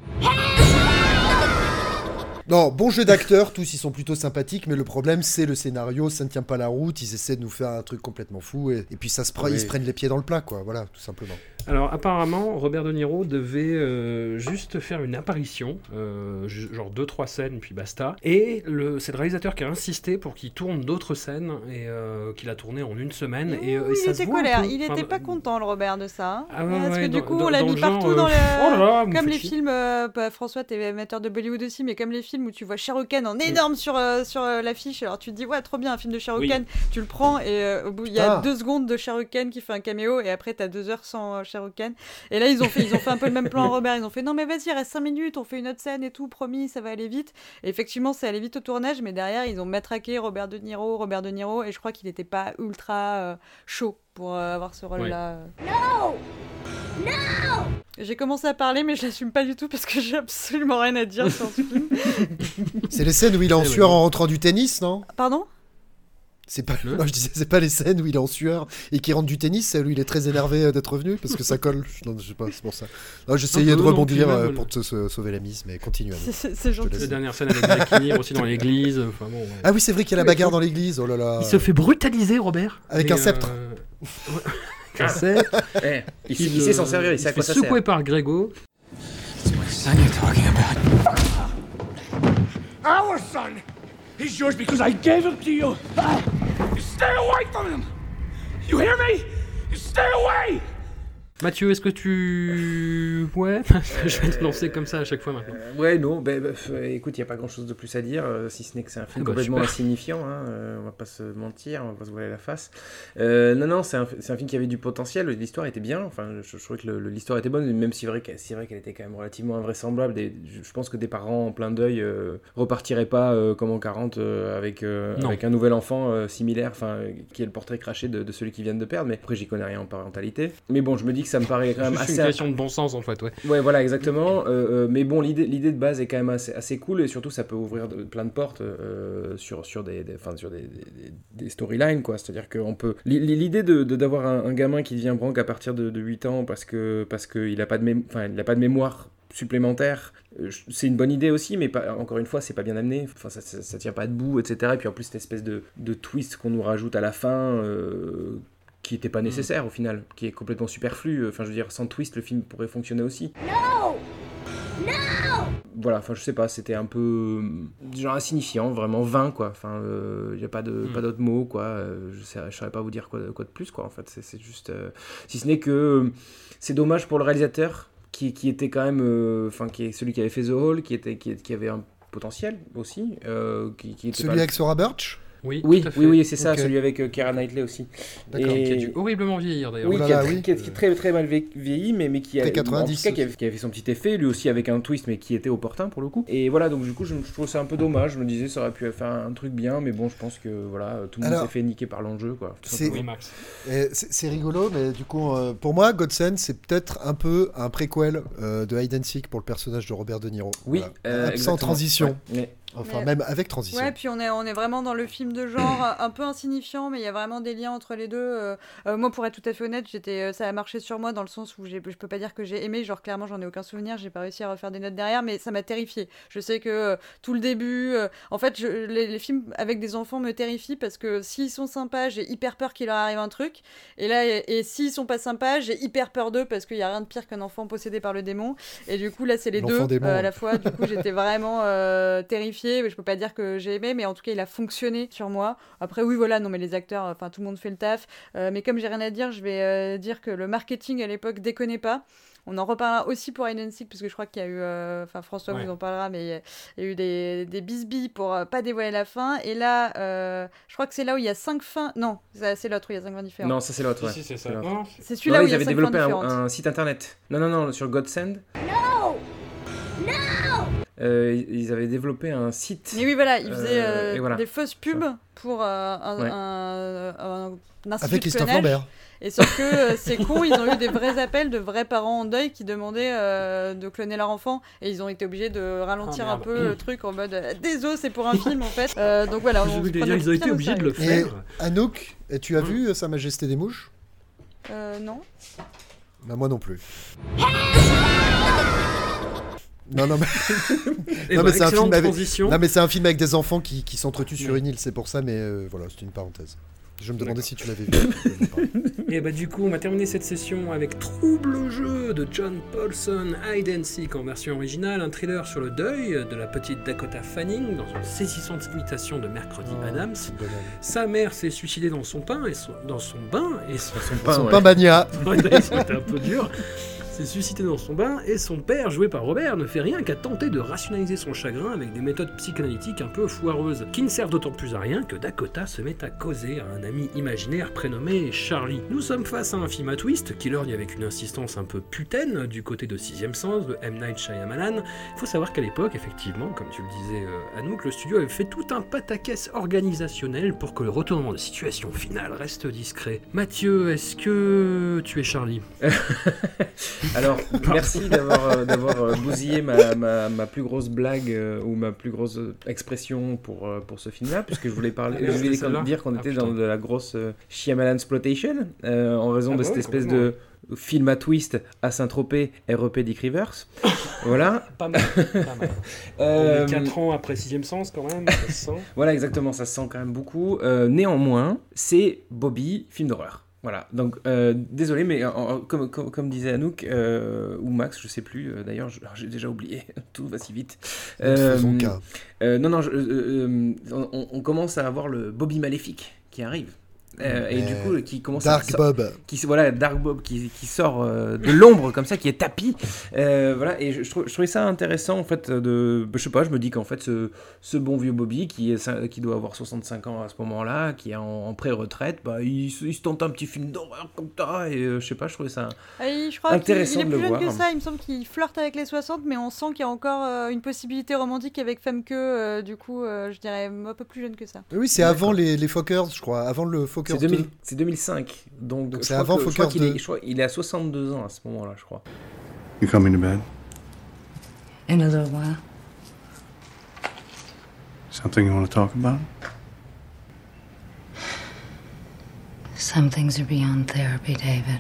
Non, bon jeu d'acteurs, tous ils sont plutôt sympathiques, mais le problème c'est le scénario, ça ne tient pas la route, ils essaient de nous faire un truc complètement fou, et, et puis ça se pre- oui. Ils se prennent les pieds dans le plat, quoi, voilà, tout simplement. Alors apparemment, Robert De Niro devait euh, juste faire une apparition, euh, genre deux trois scènes, puis basta, et le, c'est le réalisateur qui a insisté pour qu'il tourne d'autres scènes, et euh, qu'il a tourné en une semaine, et, mmh, et ça se voit un peu. Il était colère, il n'était pas content le Robert de ça, ah, ouais, parce ouais, que du dans, coup dans, on l'a mis partout euh... dans les... Oh là là, comme les films, euh, bah, François t'es amateur de Bollywood aussi, mais comme les films où tu vois Sharokan en énorme oui. sur, euh, sur euh, l'affiche, alors tu te dis ouais trop bien un film de Sharokan, oui. tu le prends et euh, au bout il y a ah. deux secondes de Sharokan qui fait un caméo et après t'as deux heures sans euh, Sharokan, et là ils ont fait ils ont fait un peu le même plan à Robert, ils ont fait non mais vas-y reste cinq minutes, on fait une autre scène et tout, promis ça va aller vite, et effectivement ça allait vite au tournage, mais derrière ils ont matraqué Robert De Niro Robert De Niro et je crois qu'il était pas ultra euh, chaud pour euh, avoir ce rôle là. Oui. Non Non J'ai commencé à parler, mais je l'assume pas du tout parce que j'ai absolument rien à dire sur ce film. C'est les scènes où il est en sueur en rentrant du tennis, non ? Pardon ? C'est pas, non, je disais, c'est pas les scènes où il est en sueur et qu'il rentre du tennis, celle où il est très énervé d'être revenu parce que ça colle. Non, je sais pas, c'est pour ça. Non, j'essayais non, de non, rebondir non, euh, pour te sauver la mise, mais continue. C'est, c'est, c'est gentil. La dernière scène avec Greg Kinnear aussi dans l'église. Enfin, bon, ouais. Ah oui, c'est vrai qu'il y a la bagarre dans l'église. Oh là là. Il se fait brutaliser, Robert. Avec et un euh... sceptre. Ah. Hey, il, il, il sait s'en servir, il sait à quoi ça sert. Il est secoué par Grégo. C'est mon fils que tu parles. Our son. He's yours because I gave him to you. You stay away from him. You hear me? You stay away. Mathieu, est-ce que tu... Ouais, je vais te lancer comme ça à chaque fois maintenant. Euh, ouais, non, bah, bah, écoute, il n'y a pas grand-chose de plus à dire, euh, si ce n'est que c'est un film bah, complètement super. Insignifiant, hein, euh, on ne va pas se mentir, on ne va pas se voiler la face. Euh, non, non, c'est un, c'est un film qui avait du potentiel, l'histoire était bien, enfin, je, je trouvais que le, le, l'histoire était bonne, même si vrai, c'est vrai qu'elle était quand même relativement invraisemblable. Des, je pense que des parents en plein deuil euh, repartiraient pas euh, comme en quarante euh, avec, euh, avec un nouvel enfant euh, similaire, qui est le portrait craché de, de celui qu'ils viennent de perdre, mais après, j'y connais rien en parentalité. Mais bon, je me dis que ça me paraît quand même assez... C'est une question de bon sens en fait, ouais. Ouais, voilà, exactement. Euh, mais bon, l'idée, l'idée de base est quand même assez, assez cool et surtout ça peut ouvrir de, plein de portes euh, sur, sur des, des, enfin, sur des, des, des storylines, quoi. C'est-à-dire qu'on peut... L'idée de, de, d'avoir un, un gamin qui devient branque à partir de, de huit ans parce que, parce que il a pas de mé... enfin, il a pas de mémoire supplémentaire, c'est une bonne idée aussi, mais pas, encore une fois, c'est pas bien amené, enfin, ça, ça, ça tient pas debout, et cetera. Et puis en plus, cette espèce de, de twist qu'on nous rajoute à la fin... Euh... qui n'était pas nécessaire au final, qui est complètement superflu. Enfin, je veux dire, sans twist, le film pourrait fonctionner aussi. Non ! Non ! Voilà, enfin, je sais pas, c'était un peu... genre insignifiant, vraiment vain, quoi. Enfin, il euh, n'y a pas, de, mm. pas d'autres mots, quoi. Euh, je ne saurais pas vous dire quoi, quoi de plus, quoi, en fait. C'est, c'est juste... Euh... Si ce n'est que... Euh, c'est dommage pour le réalisateur, qui, qui était quand même... Enfin, euh, qui est celui qui avait fait The Hall, qui, était, qui, qui avait un potentiel, aussi. Euh, qui, qui était celui pas... avec Sora Birch ? Oui, oui, oui, oui, c'est ça, okay. Celui avec euh, Keira Knightley aussi. D'accord. Et... Qui a dû horriblement vieillir d'ailleurs. Oui, oh là là, qui, a, oui. qui, a, qui a très très mal vieilli, mais, mais qui, a, quatre-vingt-dix, en tout cas, qui, a, qui a fait son petit effet, lui aussi avec un twist, mais qui était opportun pour le coup. Et voilà, donc du coup, je, je trouve ça un peu dommage. Je me disais, ça aurait pu faire un truc bien, mais bon, je pense que voilà, tout le monde Alors, s'est fait niquer par l'enjeu, quoi. C'est... Oui, Max. Et c'est, c'est rigolo, mais du coup, euh, pour moi, Godsend, c'est peut-être un peu un préquel euh, de Hide and Seek pour le personnage de Robert De Niro. Oui, voilà. euh, Absent exactement. Transition. Ouais, mais... Enfin, mais, même avec transition. Ouais, puis on est, on est vraiment dans le film de genre, un peu insignifiant, mais il y a vraiment des liens entre les deux. Euh, euh, moi, pour être tout à fait honnête, j'étais, ça a marché sur moi dans le sens où j'ai, je peux pas dire que j'ai aimé, genre clairement, j'en ai aucun souvenir, j'ai pas réussi à refaire des notes derrière, mais ça m'a terrifiée. Je sais que euh, tout le début, euh, en fait, je, les, les films avec des enfants me terrifient parce que s'ils sont sympas, j'ai hyper peur qu'il leur arrive un truc. Et là, et, et s'ils sont pas sympas, j'ai hyper peur d'eux parce qu'il y a rien de pire qu'un enfant possédé par le démon. Et du coup, là, c'est les L'enfant deux démon, euh, à la fois. Du coup, j'étais vraiment euh, terrifiée. Je peux pas dire que j'ai aimé, mais en tout cas il a fonctionné sur moi. Après oui voilà, non mais les acteurs, enfin tout le monde fait le taf, euh, mais comme j'ai rien à dire, je vais euh, dire que le marketing à l'époque déconnait pas. On en reparlera aussi pour Hide and Seek, parce que je crois qu'il y a eu, enfin euh, François ouais. vous en parlera, mais il y a eu des, des bisbilles pour euh, pas dévoiler la fin. Et là, euh, je crois que c'est là où il y a cinq fins. Non, ça, c'est l'autre où il y a cinq fins différentes. Non, ça c'est l'autre. Ouais. Si, si, c'est ça. C'est, l'autre. Non, c'est celui-là non, où il y a cinq fins différentes. Ils avaient développé un, un site internet. Non non non, sur Godsend. No, no. Euh, ils avaient développé un site. Mais oui, voilà, ils faisaient euh, euh, voilà. des fausses pubs pour euh, un, ouais. un, un, un institut avec Christophe Lambert. Et sauf que euh, c'est con, ils ont eu des vrais appels de vrais parents en deuil qui demandaient euh, de cloner leur enfant. Et ils ont été obligés de ralentir oh, un peu le truc en mode « Désolé, c'est pour un film en fait euh, ». Donc voilà. Je veux dire, ils ont été obligés de le faire. Et Anouk, tu as mmh. vu Sa Majesté des Mouches ? Euh, non. Bah, moi non plus. Non, non, mais, non, bah, mais, c'est un film avec... non mais c'est un film avec des enfants qui, qui s'entretuent sur une île, c'est pour ça, mais euh, voilà, c'est une parenthèse. Je me demandais D'accord. si tu l'avais vu. Et bah du coup, on va terminer cette session avec Trouble Jeu de John Paulson, Hide and Seek en version originale, un thriller sur le deuil de la petite Dakota Fanning dans une saisissante imitation de Mercredi oh, Adams. Sa mère s'est suicidée dans son pain et son, dans son bain et son, son pain, son ouais. pain bagna. C'était un peu dur. S'est suscité dans son bain et son père, joué par Robert, ne fait rien qu'à tenter de rationaliser son chagrin avec des méthodes psychanalytiques un peu foireuses, qui ne servent d'autant plus à rien que Dakota se met à causer à un ami imaginaire prénommé Charlie. Nous sommes face à un film à twist qui lorgne avec une insistance un peu putaine du côté de Sixième Sens de M. Night Shyamalan. Il faut savoir qu'à l'époque, effectivement, comme tu le disais euh, Anouk, le studio avait fait tout un pataquès organisationnel pour que le retournement de situation finale reste discret. Mathieu, est-ce que tu es Charlie ? Alors, merci d'avoir, euh, d'avoir euh, bousillé ma, ma, ma plus grosse blague euh, ou ma plus grosse expression pour, euh, pour ce film-là, puisque je voulais, parler, je voulais ah, dire qu'on ah, était putain. dans de la grosse euh, Shyamalan exploitation euh, en raison ah, de bon, cette espèce de... Ouais. Film à twist à Saint-Tropez, R E P Dick Rivers. Voilà. Pas mal. Pas mal. euh, quatre ans après Sixième Sens, quand même. Ça se sent. Voilà, exactement. Ça se sent quand même beaucoup. Euh, néanmoins, c'est Bobby, film d'horreur. Voilà, donc euh, désolé, mais en, en, comme, comme, comme disait Anouk, euh, ou Max, je sais plus, euh, d'ailleurs, je, j'ai déjà oublié, tout va si vite. Euh, euh, euh, non, non, je, euh, on, on commence à avoir le Bobby maléfique qui arrive. Euh, et euh, du coup qui commence Dark à, Bob qui, voilà Dark Bob qui, qui sort euh, de l'ombre comme ça, qui est tapis euh, voilà, et je, je, je trouvais ça intéressant en fait de, je sais pas, je me dis qu'en fait ce, ce bon vieux Bobby qui, est, qui doit avoir soixante-cinq ans à ce moment là, qui est en, en pré-retraite, bah, il, il se tente un petit film d'horreur comme ça, et euh, je sais pas, je trouvais ça je crois intéressant de le voir. Il est plus jeune que ça, il me semble qu'il flirte avec les soixante, mais on sent qu'il y a encore euh, une possibilité romantique avec Famke, euh, du coup euh, je dirais un peu plus jeune que ça. Oui, c'est D'accord. avant les, les Fokkers, je crois, avant le Fokker. C'est, deux mille, c'est deux mille cinq, donc, donc c'est avant Fokker deux. Est, je crois, il est à soixante-deux ans à ce moment-là, je crois. You coming to bed? In a little while. Something you want to talk about? Some things are beyond therapy, David.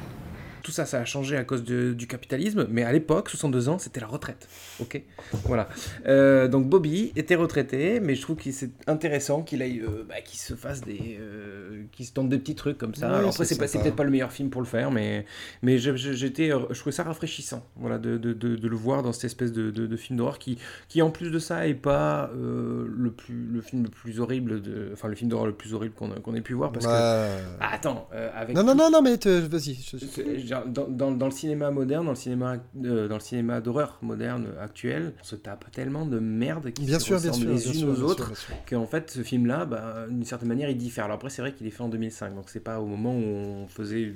Tout ça, ça a changé à cause de, du capitalisme, mais à l'époque, soixante-deux ans, c'était la retraite. Ok, voilà. Euh, donc Bobby était retraité, mais je trouve que c'est intéressant qu'il aille, euh, bah, qu'il se fasse des, euh, qu'il se tente des petits trucs comme ça. Oui, Alors après, c'est, c'est, pas, c'est peut-être pas le meilleur film pour le faire, mais mais je, je, j'étais, je trouvais ça rafraîchissant, voilà, de de, de, de le voir dans cette espèce de, de, de film d'horreur qui qui en plus de ça est pas euh, le plus le film le plus horrible, de, enfin le film d'horreur le plus horrible qu'on qu'on ait pu voir, parce bah... que ah, attends, euh, avec non non non non mais te, vas-y. Je, je, je, genre, dans, dans, dans le cinéma moderne, dans le cinéma, euh, dans le cinéma d'horreur moderne actuel, on se tape tellement de merde qui bien se sûr, ressemblent bien les bien unes sûr, aux bien autres bien sûr, bien sûr. Qu'en fait, ce film-là, bah, d'une certaine manière, il diffère. Alors après, c'est vrai qu'il est fait en deux mille cinq, donc c'est pas au moment où on faisait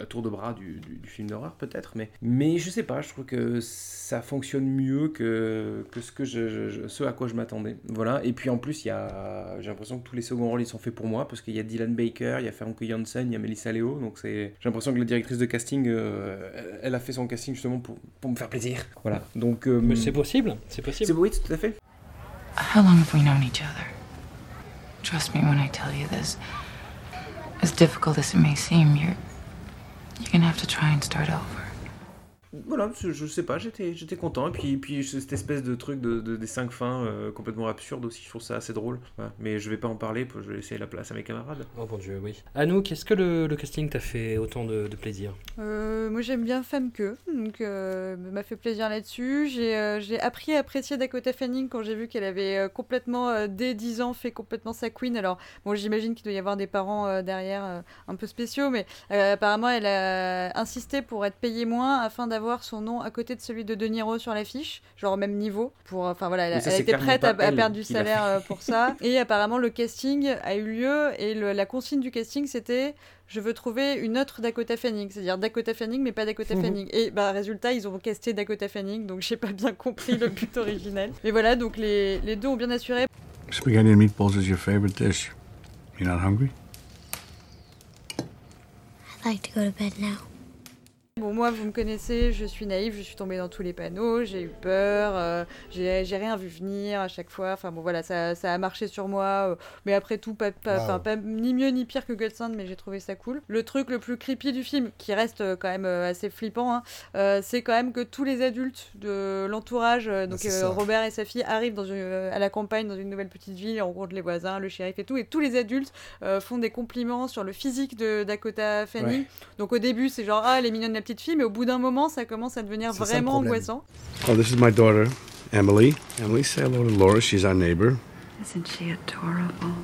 à tour de bras du, du, du film d'horreur, peut-être, mais, mais je sais pas, je trouve que ça fonctionne mieux que, que, ce, que je, je, ce à quoi je m'attendais. Voilà. Et puis en plus, il y a, j'ai l'impression que tous les seconds rôles, ils sont faits pour moi, parce qu'il y a Dylan Baker, il y a Famke Janssen, il y a Melissa Leo, donc c'est... j'ai l'impression que la directrice de casting, euh, elle a fait son casting justement pour, pour me faire plaisir. Voilà. Donc, euh, mais c'est possible, c'est possible. C'est, oui, tout à fait. How long have we known each other? Trust me when I tell you this. As difficult as it may seem, you're, you're gonna have to try and start over. Voilà, je sais pas, j'étais, j'étais content. Et puis, puis cette espèce de truc de, de, des cinq fins euh, complètement absurde aussi, je trouve ça assez drôle. Ouais. Mais je vais pas en parler, je vais laisser la place à mes camarades. Oh mon Dieu, oui. Anouk, est-ce que le, le casting t'a fait autant de, de plaisir ? euh, Moi j'aime bien Famke, donc euh, m'a fait plaisir là-dessus. J'ai, euh, j'ai appris à apprécier Dakota Fanning quand j'ai vu qu'elle avait euh, complètement, euh, dès dix ans, fait complètement sa queen. Alors, bon, j'imagine qu'il doit y avoir des parents euh, derrière euh, un peu spéciaux, mais euh, apparemment elle a insisté pour être payée moins afin d'avoir avoir son nom à côté de celui de De Niro sur l'affiche, genre au même niveau. Pour, enfin voilà, elle, ça, elle était prête à, à perdre du salaire pour ça. Et apparemment, le casting a eu lieu et le, la consigne du casting, c'était je veux trouver une autre Dakota Fanning, c'est-à-dire Dakota Fanning, mais pas Dakota mmh. Fanning. Et bah, résultat, ils ont casté Dakota Fanning, donc j'ai pas bien compris le but originel. Mais voilà, donc les, les deux ont bien assuré. Spaghetti and meatballs is your favorite dish. You're not hungry? I'd like to go to bed now. Bon, moi, vous me connaissez, je suis naïve, je suis tombée dans tous les panneaux, j'ai eu peur, euh, j'ai, j'ai rien vu venir à chaque fois. Enfin bon, voilà, ça, ça a marché sur moi. Euh, mais après tout, pas, pas, wow. pas ni mieux ni pire que Godsend, mais j'ai trouvé ça cool. Le truc le plus creepy du film, qui reste quand même assez flippant, hein, euh, c'est quand même que tous les adultes de l'entourage, euh, donc euh, Robert et sa fille, arrivent dans une, euh, à la campagne, dans une nouvelle petite ville, rencontrent les voisins, le shérif et tout, et tous les adultes euh, font des compliments sur le physique de Dakota Fanning. Ouais. Donc au début, c'est genre, ah, elle est mignonne la petite fille, mais au bout d'un moment, ça commence à devenir c'est vraiment angoissant. Oh, this is my daughter, Emily. Emily, say hello to Laura, she's our neighbor. Isn't she adorable?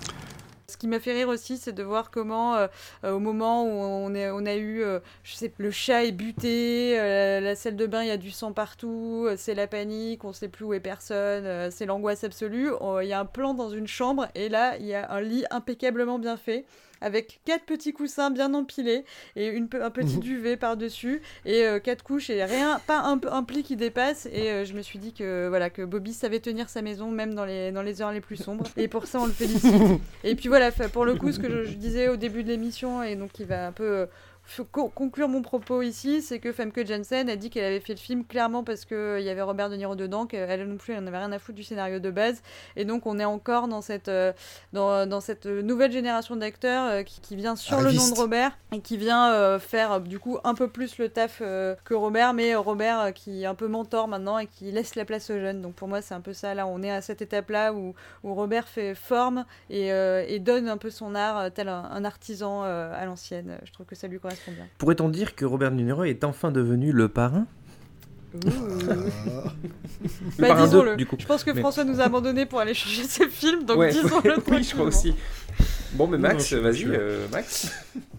Ce qui m'a fait rire aussi, c'est de voir comment, euh, euh, au moment où on, est, on a eu, euh, je sais, le chat est buté, euh, la, la salle de bain, il y a du sang partout, euh, c'est la panique, on ne sait plus où est personne, euh, c'est l'angoisse absolue. Il y a un plan dans une chambre et là, il y a un lit impeccablement bien fait, avec quatre petits coussins bien empilés et une, un petit duvet par-dessus et euh, quatre couches et rien, pas un, un pli qui dépasse. Et euh, je me suis dit que, voilà, que Bobby savait tenir sa maison même dans les, dans les heures les plus sombres. Et pour ça, on le félicite. Et puis voilà, pour le coup, ce que je, je disais au début de l'émission et donc qui va un peu... Euh, conclure mon propos ici, c'est que Famke Janssen a dit qu'elle avait fait le film clairement parce qu'il y avait Robert De Niro dedans, qu'elle non plus elle n'avait rien à foutre du scénario de base, et donc on est encore dans cette, dans, dans cette nouvelle génération d'acteurs qui, qui vient sur ah, le nom de Robert et qui vient euh, faire du coup un peu plus le taf euh, que Robert, mais Robert qui est un peu mentor maintenant et qui laisse la place aux jeunes. Donc pour moi c'est un peu ça, là on est à cette étape là où, où Robert fait forme et, euh, et donne un peu son art tel un, un artisan euh, à l'ancienne. Je trouve que ça lui correspond. Pourrait-on dire que Robert De Niro est enfin devenu le parrain ? Bah, parrain disons-le. deux, du coup. Je pense que mais... François nous a abandonnés pour aller changer ses films, donc ouais, disons-le. Ouais, oui, je crois aussi. Bon, mais Max, non, non, vas-y, euh, Max.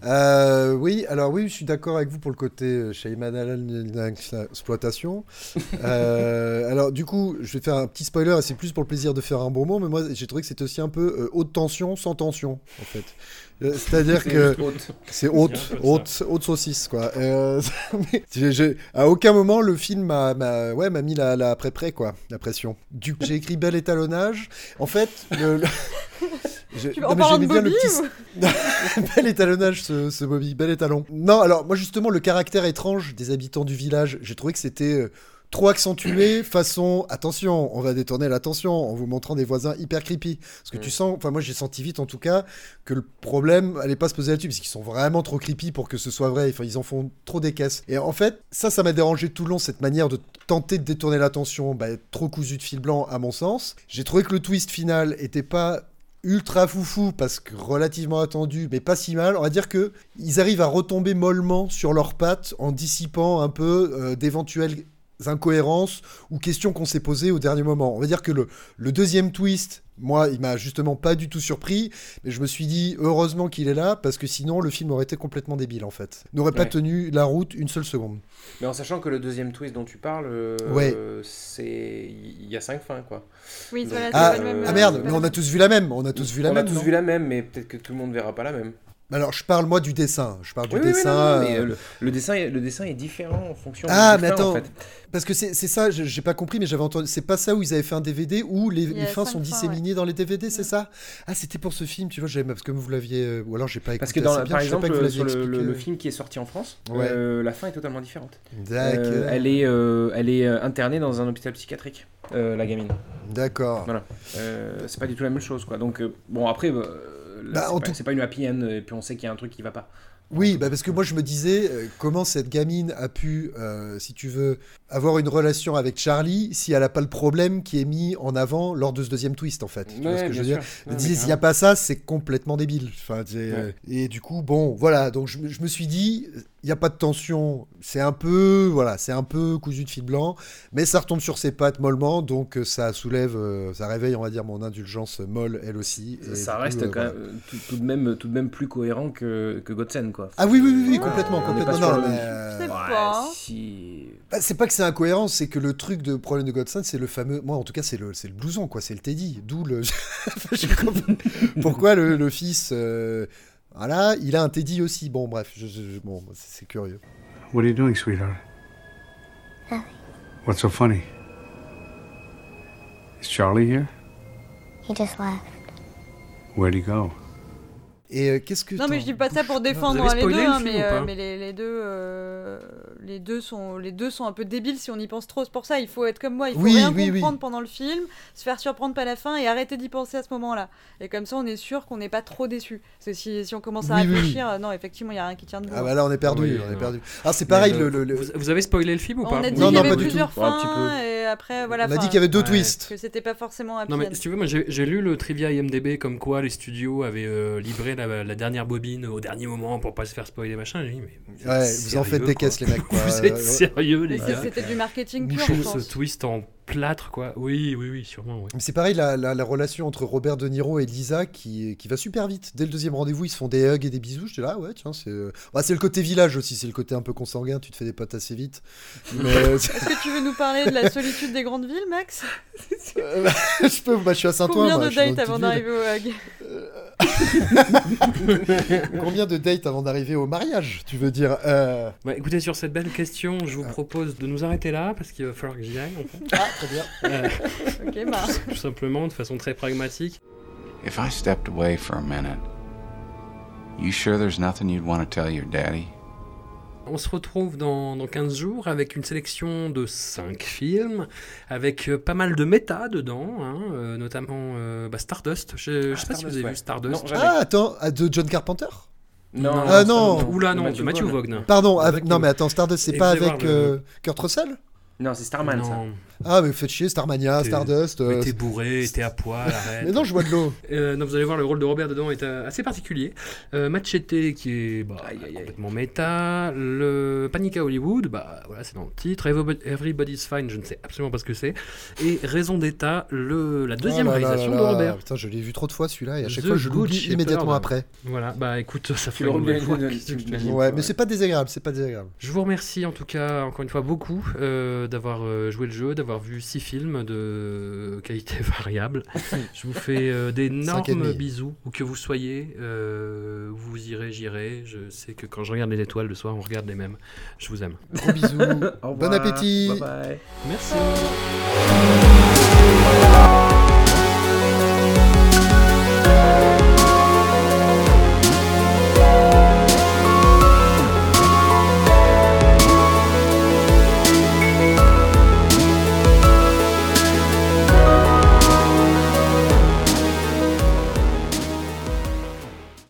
Euh, oui, alors oui, je suis d'accord avec vous pour le côté euh, Shyamalan exploitation. Euh, alors du coup, je vais faire un petit spoiler, et c'est plus pour le plaisir de faire un bon mot, mais moi j'ai trouvé que c'était aussi un peu euh, haute tension sans tension, en fait. C'est-à-dire c'est que haute. c'est haute, haute, haute saucisse, quoi. Euh, je, je, à aucun moment le film m'a, m'a, ouais, m'a mis la, la pré-pré, quoi, la pression. Du coup, j'ai écrit bel étalonnage. En fait, le... le... Je... Tu non, en parlant de Bobby bien petit... ou... Bel étalonnage ce, ce Bobby, bel étalon. Non, alors moi justement le caractère étrange des habitants du village, j'ai trouvé que c'était euh, trop accentué façon attention, on va détourner l'attention en vous montrant des voisins hyper creepy. Parce que mmh. tu sens, enfin moi j'ai senti vite en tout cas que le problème allait pas se poser là-dessus parce qu'ils sont vraiment trop creepy pour que ce soit vrai. Enfin ils en font trop des caisses. Et en fait ça, ça m'a dérangé tout le long cette manière de tenter de détourner l'attention, bah, trop cousu de fil blanc à mon sens. J'ai trouvé que le twist final était pas ultra foufou parce que relativement attendu mais pas si mal, on va dire que ils arrivent à retomber mollement sur leurs pattes en dissipant un peu euh, d'éventuels incohérences ou questions qu'on s'est posées au dernier moment. On va dire que le, le deuxième twist, moi, il m'a justement pas du tout surpris, mais je me suis dit, heureusement qu'il est là, parce que sinon, le film aurait été complètement débile, en fait. N'aurait pas ouais. tenu la route une seule seconde. Mais en sachant que le deuxième twist dont tu parles, euh, ouais. c'est... il y a cinq fins, quoi. Oui, donc, voilà, ah, pas euh... le même, ah merde, mais on a tous vu la même. On a tous vu la on même, On a tous vu la même, mais peut-être que tout le monde verra pas la même. Alors, je parle, moi, du dessin. Je parle oui, du oui, dessin. Oui, non, non, mais, euh, le, le dessin. Le dessin est différent en fonction ah, du dessin, attends, en fait. Parce que c'est, c'est ça, j'ai pas compris, mais j'avais entendu... C'est pas ça où ils avaient fait un D V D où les, les fins sont disséminées ouais. dans les D V D, c'est ouais. ça ? Ah, c'était pour ce film, tu vois, j'avais... Parce que vous l'aviez... Ou alors, j'ai pas écouté parce que dans, bien, par exemple, que sur le, le, le film qui est sorti en France, ouais. euh, la fin est totalement différente. D'accord. Euh, elle, est, euh, elle est internée dans un hôpital psychiatrique, euh, la gamine. D'accord. Voilà. Euh, c'est pas du tout la même chose, quoi. Donc, euh, bon, après... Bah, Là, bah, c'est, en pas, tout... c'est pas une happy end et puis on sait qu'il y a un truc qui va pas. Oui, bah parce que moi je me disais euh, comment cette gamine a pu, euh, si tu veux, avoir une relation avec Charlie si elle a pas le problème qui est mis en avant lors de ce deuxième twist en fait. Tu ouais, vois ce que je veux sûr. dire Ils disent il y a pas ça, c'est complètement débile. Enfin, c'est, ouais. euh, et du coup bon, voilà. Donc je, je me suis dit il y a pas de tension, c'est un peu voilà, c'est un peu cousu de fil blanc, mais ça retombe sur ses pattes mollement, donc ça soulève, euh, ça réveille on va dire mon indulgence molle elle aussi. Et ça reste coup, quand euh, même, voilà. tout, tout de même tout de même plus cohérent que que Godsend. Quoi. Ah oui, oui, oui, oui complètement. Ah, complètement. Non, mais... Je sais pas. Ouais, si... bah, c'est pas que c'est incohérent, c'est que le truc de problème de Godsend, c'est le fameux. Moi, en tout cas, c'est le, c'est le blouson, quoi. C'est le Teddy. D'où le. Pourquoi le, le fils. Euh... Voilà, il a un Teddy aussi. Bon, bref, je, je, bon, c'est, c'est curieux. What are you doing, sweetheart? Nothing. What's so funny? Is Charlie here? He just left. Where'd he go? Et euh, qu'est-ce que non t'en... mais je dis pas ça pour défendre les deux, hein, mais, euh, mais les, les deux, euh, les deux sont, les deux sont un peu débiles si on y pense trop. C'est pour ça il faut être comme moi, il faut oui, rien oui, comprendre oui. pendant le film, se faire surprendre pas la fin et arrêter d'y penser à ce moment-là. Et comme ça on est sûr qu'on n'est pas trop déçu. Parce que si, si on commence à oui, réfléchir, oui. Euh, non effectivement il y a rien qui tient debout. Ah bah là on est perdu, oui, on est perdu. Ah c'est pareil le, le, le... Vous, vous avez spoilé le film ou pas ? On a dit non, qu'il y avait plusieurs fins et après voilà. On a dit qu'il y avait deux twists. Que c'était pas forcément. Non mais si tu veux moi j'ai lu le trivia I M D B comme quoi les studios avaient livré La, la dernière bobine au dernier moment pour pas se faire spoiler machin. J'ai dit, mais ouais, vous en faites des caisses les mecs quoi. Vous êtes sérieux les gars. C'était du marketing pur je pense. Ce twist en plâtre quoi. Oui oui oui sûrement. Oui. Mais c'est pareil la, la, la relation entre Robert De Niro et Lisa qui qui va super vite. Dès le deuxième rendez-vous ils se font des hugs et des bisous. J'étais là ah ouais tiens c'est bah, c'est le côté village aussi c'est le côté un peu consanguin tu te fais des potes assez vite. Mais... Est-ce que tu veux nous parler de la solitude des grandes villes Max? Je peux bah, je suis à Saint-Ouen. Combien de dates avant d'arriver au hug? Combien de dates avant d'arriver au mariage, tu veux dire euh... bah, écoutez, sur cette belle question, je vous propose de nous arrêter là, parce qu'il va falloir que j'y aille. En fait. Ah, très bien. Euh, okay, bah. Tout simplement, de façon très pragmatique. If I stepped away for a minute, you sure there's nothing you'd want to tell your daddy? On se retrouve dans, dans quinze jours avec une sélection de cinq films, avec pas mal de méta dedans, hein, euh, notamment euh, bah, Stardust. Je, ah, je sais Stardust, pas si vous avez ouais. vu Stardust. Non, ah, attends, de John Carpenter ? Non, non, ah, non. Ou là, non, Matthew de Matthew Vaughn. Pardon, avec, non, mais attends, Stardust, c'est pas avec le... euh, Kurt Russell ? Non, c'est Starman, non. ça. Ah, mais faites chier, Starmania, t'es, Stardust... Euh... Mais t'es bourré, t'es à poil, arrête. Mais non, je bois de l'eau. euh, non, vous allez voir, le rôle de Robert dedans est assez particulier. Euh, Machete, qui est bah, aïe, aïe, complètement aïe. méta. Le Panic à Hollywood, bah, voilà, c'est dans le titre. Everybody's Fine, je ne sais absolument pas ce que c'est. Et Raison d'État, le... la deuxième oh là réalisation là là là. de Robert. Putain, je l'ai vu trop de fois, celui-là, et à chaque The fois, je l'oublie immédiatement après. Voilà, bah écoute, ça fait une bonne fois. Ouais, mais c'est pas désagréable, c'est pas désagréable. Je vous remercie, en tout cas, encore une fois, beaucoup d'avoir joué le jeu, d'avoir vu six films de qualité variable. Je vous fais euh, d'énormes bisous, où que vous soyez, euh, vous irez, j'irai. Je sais que quand je regarde les étoiles le soir, on regarde les mêmes. Je vous aime. Gros bisous. Bon appétit. Bye bye. Merci.